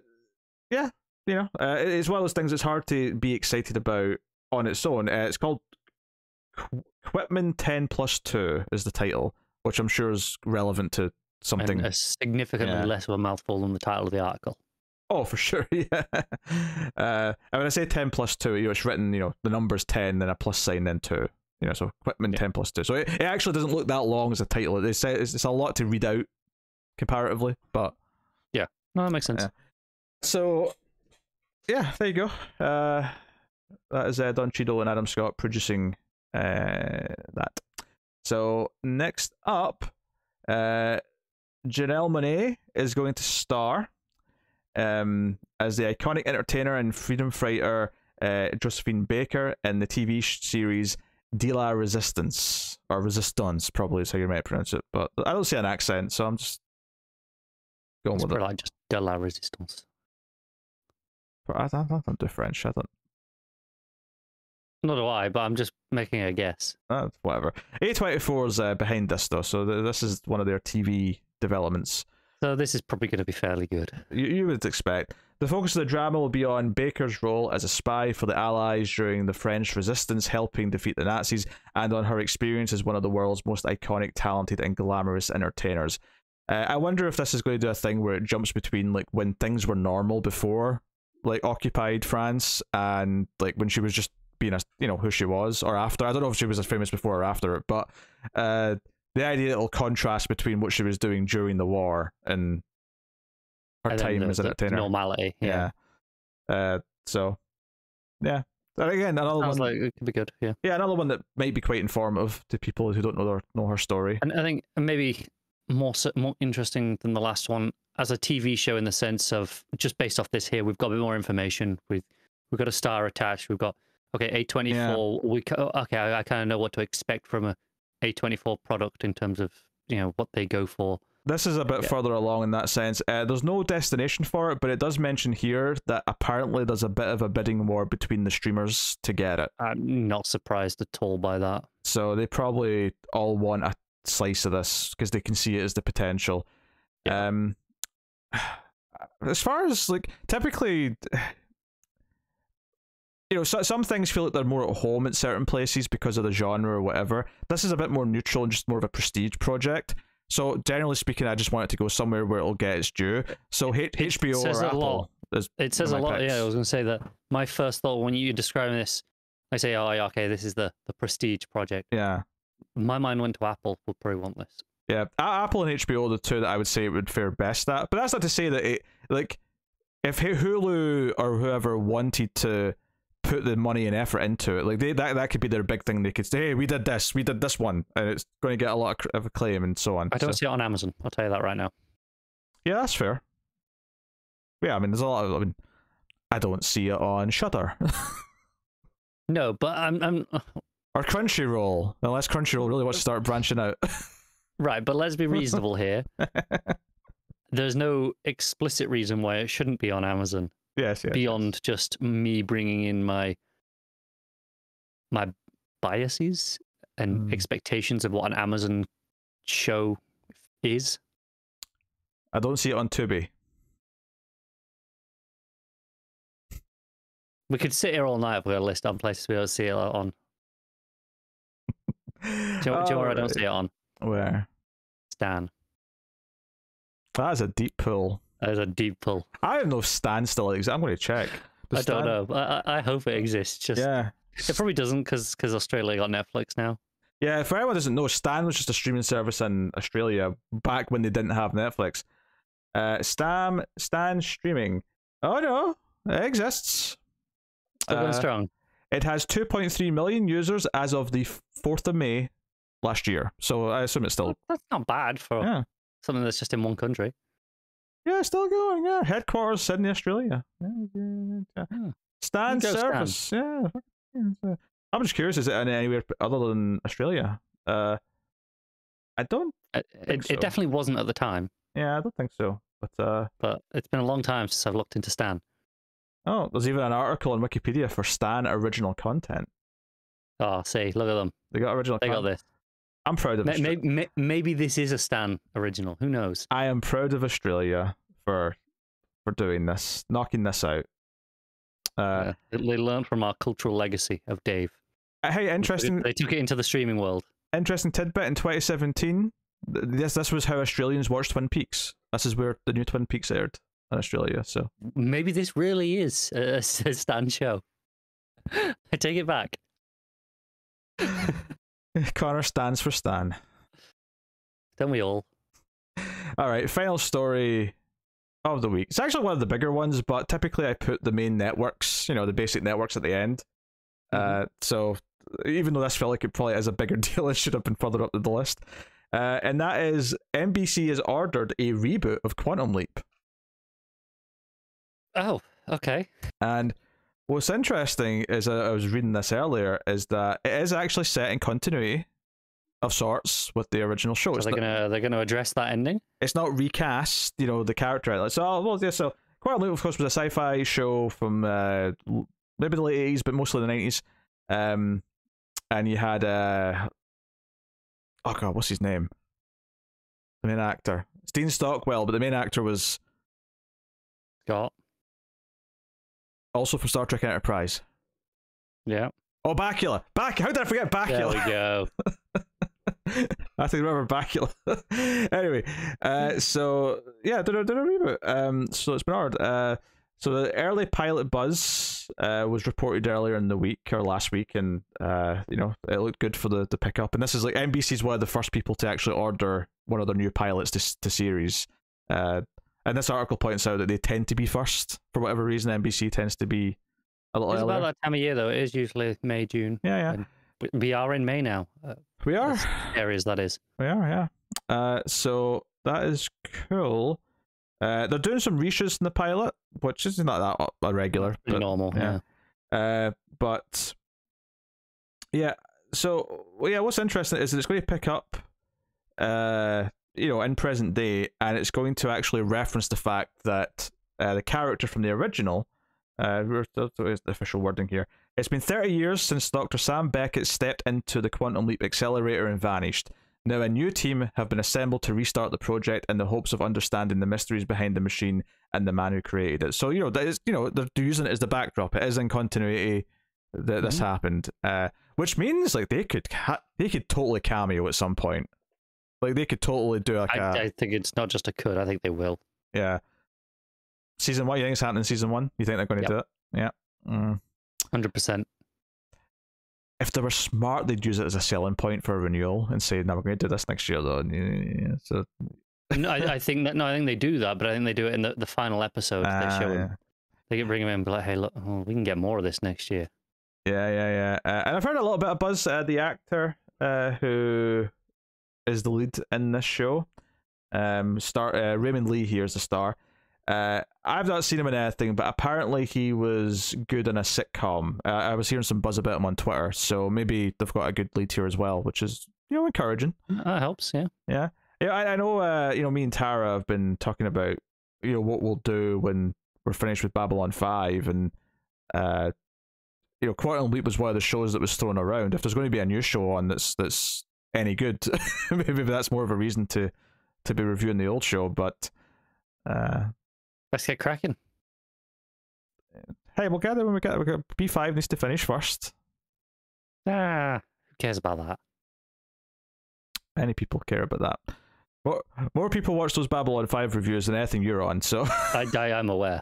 yeah, you know, uh, it's one of those things that's hard to be excited about on its own. Uh, it's called Quitman ten plus two is the title, which I'm sure is relevant to something. And a significantly yeah. less of a mouthful than the title of the article. Oh, for sure, yeah. Uh, and when I say ten plus two, you know, it's written, you know, the number's ten, then a plus sign, then two. You know, so Quitman yeah. ten plus two. So it, it actually doesn't look that long as a title. It's, it's, it's a lot to read out comparatively, but... Yeah, no, that makes sense. Yeah. So, yeah, there you go. Uh, that is uh, Don Cheadle and Adam Scott producing... Uh, that. So next up, uh, Janelle Monáe is going to star um, as the iconic entertainer and freedom fighter uh, Josephine Baker in the T V series De La Resistance, or Resistance probably is how you might pronounce it, but I don't see an accent, so I'm just going it's with it. Like just De La Resistance. But I don't, I don't do French. I don't. Not do I, but I'm just making a guess. Oh, whatever. A twenty-four's uh, behind this, though, so th this is one of their T V developments. So this is probably going to be fairly good. You, you would expect. The focus of the drama will be on Baker's role as a spy for the Allies during the French Resistance, helping defeat the Nazis, and on her experience as one of the world's most iconic, talented, and glamorous entertainers. Uh, I wonder if this is going to do a thing where it jumps between, like, when things were normal before, like, occupied France, and, like, when she was just being a, you know, who she was, or after. I don't know if she was as famous before or after it, but uh, the idea that it'll contrast between what she was doing during the war and her and time the, as an entertainer. Normality, yeah. yeah. Uh, so, yeah. And again, another Sounds one. Like it could be good, yeah. Yeah, another one that might be quite informative to people who don't know their, know her story. And I think maybe more more interesting than the last one as a T V show, in the sense of just based off this here, we've got a bit more information. We've we've got a star attached. We've got. Okay, A twenty-four, yeah. we, okay, I, I kind of know what to expect from a A twenty-four product in terms of, you know, what they go for. This is a bit yeah. further along in that sense. Uh, there's no destination for it, but it does mention here that apparently there's a bit of a bidding war between the streamers to get it. I'm not surprised at all by that. So they probably all want a slice of this because they can see it as the potential. Yeah. Um, as far as, like, typically... You know, so, some things feel like they're more at home at certain places because of the genre or whatever. This is a bit more neutral and just more of a prestige project. So, generally speaking, I just want it to go somewhere where it'll get its due. So, it, H B O or Apple. Is it says a lot. Picks. Yeah, I was going to say that my first thought when you describing this, I say, oh, yeah, okay, this is the, the prestige project. Yeah. My mind went to Apple. We'll probably want this. Yeah. Apple and H B O are the two that I would say it would fare best at. But that's not to say that it, like, if Hulu or whoever wanted to put the money and effort into it, like they that that could be their big thing. They could say, hey, we did this we did this one, and it's going to get a lot of acclaim and so on. I don't so. see it on Amazon, I'll tell you that right now. Yeah, that's fair. Yeah, I mean, there's a lot of, I mean, I don't see it on Shudder. No, but I'm, I'm or Crunchyroll, unless Crunchyroll really wants to start branching out. Right, but let's be reasonable here. There's no explicit reason why it shouldn't be on Amazon. Yes, yes, beyond yes. just me bringing in my my biases and mm. expectations of what an Amazon show is. I don't see it on Tubi. We could sit here all night with a list on places we don't see it on. Do you know where I don't see it on? Where? Stan. That is a deep pull. As a deep pull. I don't know if Stan still exists. I'm going to check. Does I Stan... don't know. I, I hope it exists. Just yeah. It probably doesn't because Australia got Netflix now. Yeah, for anyone who doesn't know, Stan was just a streaming service in Australia back when they didn't have Netflix. Uh, Stan, Stan streaming. Oh no, it exists. Still going uh, strong. It has two point three million users as of the fourth of May last year. So I assume it's still... That's not bad for yeah. something that's just in one country. Yeah, it's still going. Yeah, headquarters Sydney, Australia. Yeah, yeah, yeah. Yeah. Stan service. Stan. Yeah. I'm just curious, is it anywhere other than Australia? Uh, I don't It, it, so. it definitely wasn't at the time. Yeah, I don't think so. But uh, but it's been a long time since I've looked into Stan. Oh, there's even an article on Wikipedia for Stan original content. Oh, see, look at them. They got original they content. They got this. I'm proud of Australia. Maybe, maybe, maybe this is a Stan original. Who knows? I am proud of Australia for for doing this, knocking this out. Uh, yeah, they learned from our cultural legacy of Dave. Hey, interesting. They took it into the streaming world. Interesting tidbit in twenty seventeen. This this was how Australians watched Twin Peaks. This is where the new Twin Peaks aired in Australia. So maybe this really is a, a Stan show. I take it back. Connor stands for Stan. Don't we all? All right. Final story of the week. It's actually one of the bigger ones, but typically I put the main networks, you know, the basic networks at the end. Mm-hmm. Uh, so even though this felt like it probably is a bigger deal, it should have been further up the list. Uh, and that is N B C has ordered a reboot of Quantum Leap. Oh, okay. And what's interesting is, uh, I was reading this earlier, is that it is actually set in continuity of sorts with the original show. So they're gonna they're gonna address that ending. It's not recast, you know, the character. So, well, yeah. So Quantum Leap, of course, was a sci-fi show from uh, maybe the late eighties, but mostly the nineties. Um, and you had uh, oh god, what's his name? The main actor, it's Dean Stockwell, but the main actor was Scott. Also from Star Trek Enterprise. Yeah. Oh, Bakula. Bac- How did I forget Bakula? There we go. I think I remember Bakula. Anyway, uh, so yeah, did a, did a reboot. Um, so it's been hard. Uh, so the early pilot buzz uh, was reported earlier in the week or last week, and uh, you know, it looked good for the the pickup. And this is like N B C's one of the first people to actually order one of their new pilots to to series. Uh, And this article points out that they tend to be first. For whatever reason, N B C tends to be a little earlier. It's about that time of year, though. It is usually May, June. Yeah, yeah. And we are in May now. Uh, we are. Areas, that is. We are, yeah. Uh, so that is cool. Uh, they're doing some reshoots in the pilot, which is not that irregular. But, normal, yeah. yeah. Uh, but, yeah. So, yeah, what's interesting is that it's going to pick up... Uh, you know, in present day, and it's going to actually reference the fact that uh, the character from the original, uh, that's the official wording here, it's been thirty years since Doctor Sam Beckett stepped into the Quantum Leap accelerator and vanished. Now a new team have been assembled to restart the project in the hopes of understanding the mysteries behind the machine and the man who created it. So, you know, that is, you know, they're using it as the backdrop. It is in continuity that mm-hmm. this happened, uh, which means like they could ha- they could totally cameo at some point. Like, they could totally do like I, a... I think it's not just a could, I think they will. Yeah. Season one, you think it's happening in season one? You think they're going to yep. do it? Yeah. Mm. one hundred percent. If they were smart, they'd use it as a selling point for a renewal and say, no, we're going to do this next year, though. Yeah, so... no, I, I think that, no, I think they do that, but I think they do it in the, the final episode. Ah, they show yeah. him. They can bring him in and be like, hey, look, oh, we can get more of this next year. Yeah, yeah, yeah. Uh, and I've heard a little bit of buzz. Uh, the actor uh, who... is the lead in this show. Um, star uh, Raymond Lee here is the star. Uh, I've not seen him in anything, but apparently he was good in a sitcom. Uh, I was hearing some buzz about him on Twitter, so maybe they've got a good lead here as well, which is, you know, encouraging. That helps, yeah. Yeah, yeah. I, I know. Uh, you know, me and Tara have been talking about, you know, what we'll do when we're finished with Babylon five, and uh, you know, Quantum Leap was one of the shows that was thrown around. If there's going to be a new show on that's that's any good, maybe that's more of a reason to to be reviewing the old show, but uh let's get cracking. Hey, we'll get there when we get there. We've got B five needs to finish first. Ah, who cares about that? Any people care about that? More, more people watch those Babylon five reviews than anything you're on, so I, I, I'm aware.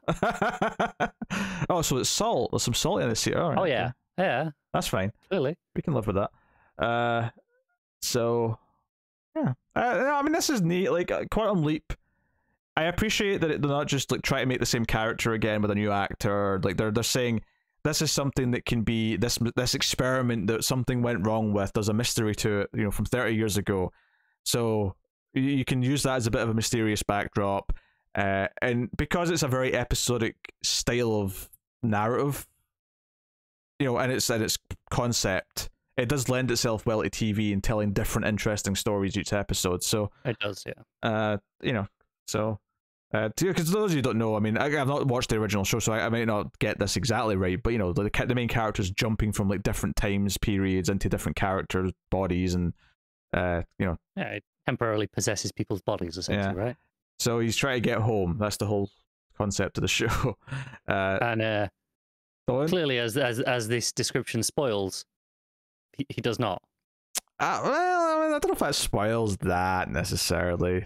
Oh, so it's salt. There's some salt in this here. Right. Oh yeah. Yeah. That's fine. Really? We can live with that. Uh So yeah, I, I mean, this is neat. Like Quantum Leap, I appreciate that it, they're not just like trying to make the same character again with a new actor. Like they're they're saying this is something that can be this this experiment that something went wrong with. There's a mystery to it, you know, from thirty years ago. So you can use that as a bit of a mysterious backdrop, uh, and because it's a very episodic style of narrative, you know, and it's and its concept, it does lend itself well to T V and telling different interesting stories each episode. So it does, yeah. Uh, you know, so uh, because those of you who don't know, I mean, I, I've not watched the original show, so I, I may not get this exactly right, but you know, the the main characters jumping from like different times periods into different characters' bodies, and uh, you know, yeah. It temporarily possesses people's bodies, essentially, yeah. Right? So he's trying to get home. That's the whole concept of the show. Uh, and uh, clearly, as, as as this description spoils, he, he does not. Uh, well, I mean, I don't know if that spoils that necessarily.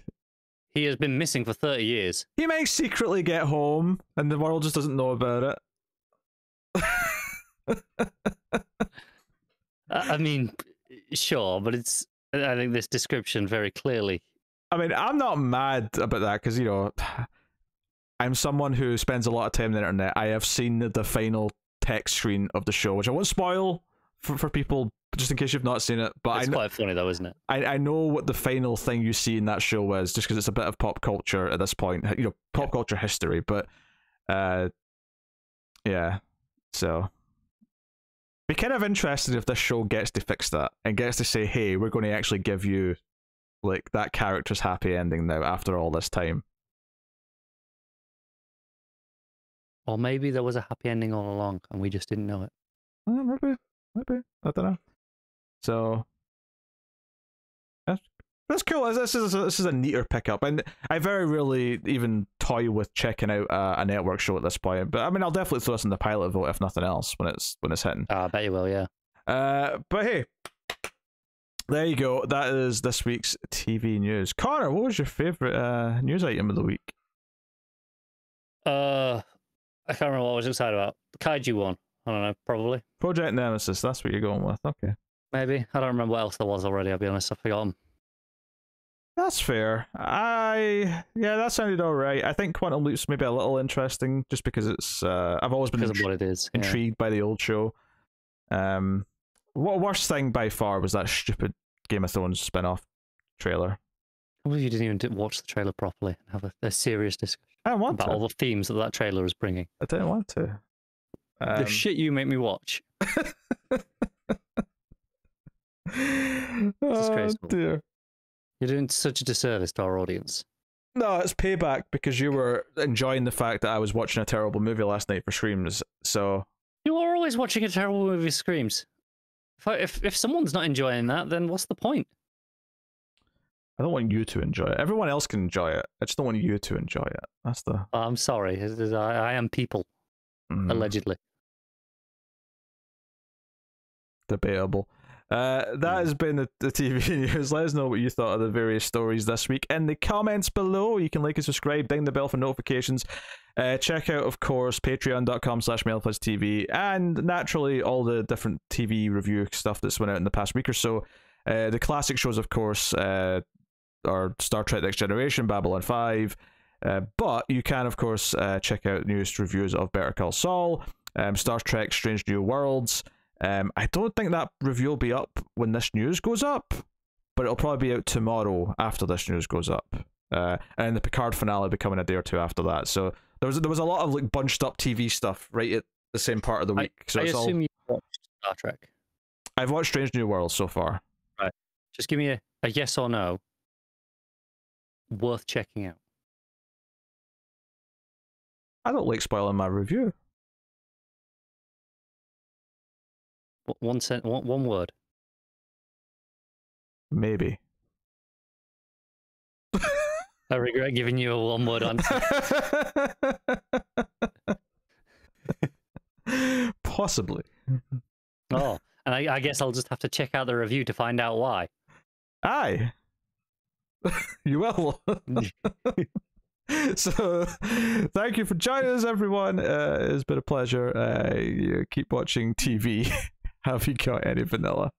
He has been missing for thirty years. He may secretly get home, and the world just doesn't know about it. I mean, sure, but it's... I think this description very clearly. I mean, I'm not mad about that because, you know, I'm someone who spends a lot of time on the internet. I have seen the final text screen of the show, which I won't spoil for, for people just in case you've not seen it. But it's I quite funny though, isn't it? I, I know what the final thing you see in that show is just because it's a bit of pop culture at this point, you know, pop yeah. culture history. But, uh, yeah, so... be kind of interested if this show gets to fix that and gets to say, hey, we're going to actually give you like that character's happy ending now after all this time. Or maybe there was a happy ending all along and we just didn't know it. Yeah, maybe, maybe. I don't know. So that's, that's cool. This is a, this is a neater pickup, and I very rarely even toy with checking out uh, a network show at this point. But I mean, I'll definitely throw this in the pilot vote if nothing else when it's when it's hitting. Ah, oh, I bet you will, yeah. Uh, but hey, there you go. That is this week's T V news. Connor, what was your favorite uh, news item of the week? Uh, I can't remember what I was excited about. The kaiju one. I don't know. Probably Project Nemesis. That's what you're going with. Okay. Maybe. I don't remember what else there was already. I'll be honest. I've forgotten. That's fair. I yeah, that sounded all right. I think Quantum Leap's maybe a little interesting just because it's. Uh, I've always been because intri- of what it is, yeah. intrigued by the old show. Um, what worst thing by far was that stupid Game of Thrones spin-off trailer. I believe you didn't even watch the trailer properly and have a, a serious discussion I want about to. all the themes that that trailer is bringing. I didn't want to. Um, the shit you make me watch. Oh dear. You're doing such a disservice to our audience. No, it's payback because you were enjoying the fact that I was watching a terrible movie last night for Screams, so... You are always watching a terrible movie for Screams. If, I, if, if someone's not enjoying that, then what's the point? I don't want you to enjoy it. Everyone else can enjoy it. I just don't want you to enjoy it. That's the... I'm sorry. I am people. Mm. Allegedly. Debatable. Uh, that has been the, the T V news. Let us know what you thought of the various stories this week in the comments below. You can like and subscribe, ding the bell for notifications. Uh, check out, of course, patreon dot com slash mailplus T V, and naturally all the different T V review stuff that's went out in the past week or so. Uh, the classic shows, of course, uh, are Star Trek Next Generation, Babylon five, uh, but you can, of course, uh, check out newest reviews of Better Call Saul, um, Star Trek Strange New Worlds. Um, I don't think that review will be up when this news goes up, but it'll probably be out tomorrow after this news goes up. Uh, and the Picard finale will be coming a day or two after that. So there was there was a lot of like bunched up T V stuff right at the same part of the week. I, so I it's assume all... you watched Star Trek. I've watched Strange New Worlds so far. Right, just give me a, a yes or no. Worth checking out. I don't like spoiling my review. One sent one, one word. Maybe. I regret giving you a one word answer. Possibly. Oh, and I, I guess I'll just have to check out the review to find out why. Aye. You will. So thank you for joining us, everyone. Uh, it's been a pleasure. Uh, you keep watching T V. Have you got any vanilla?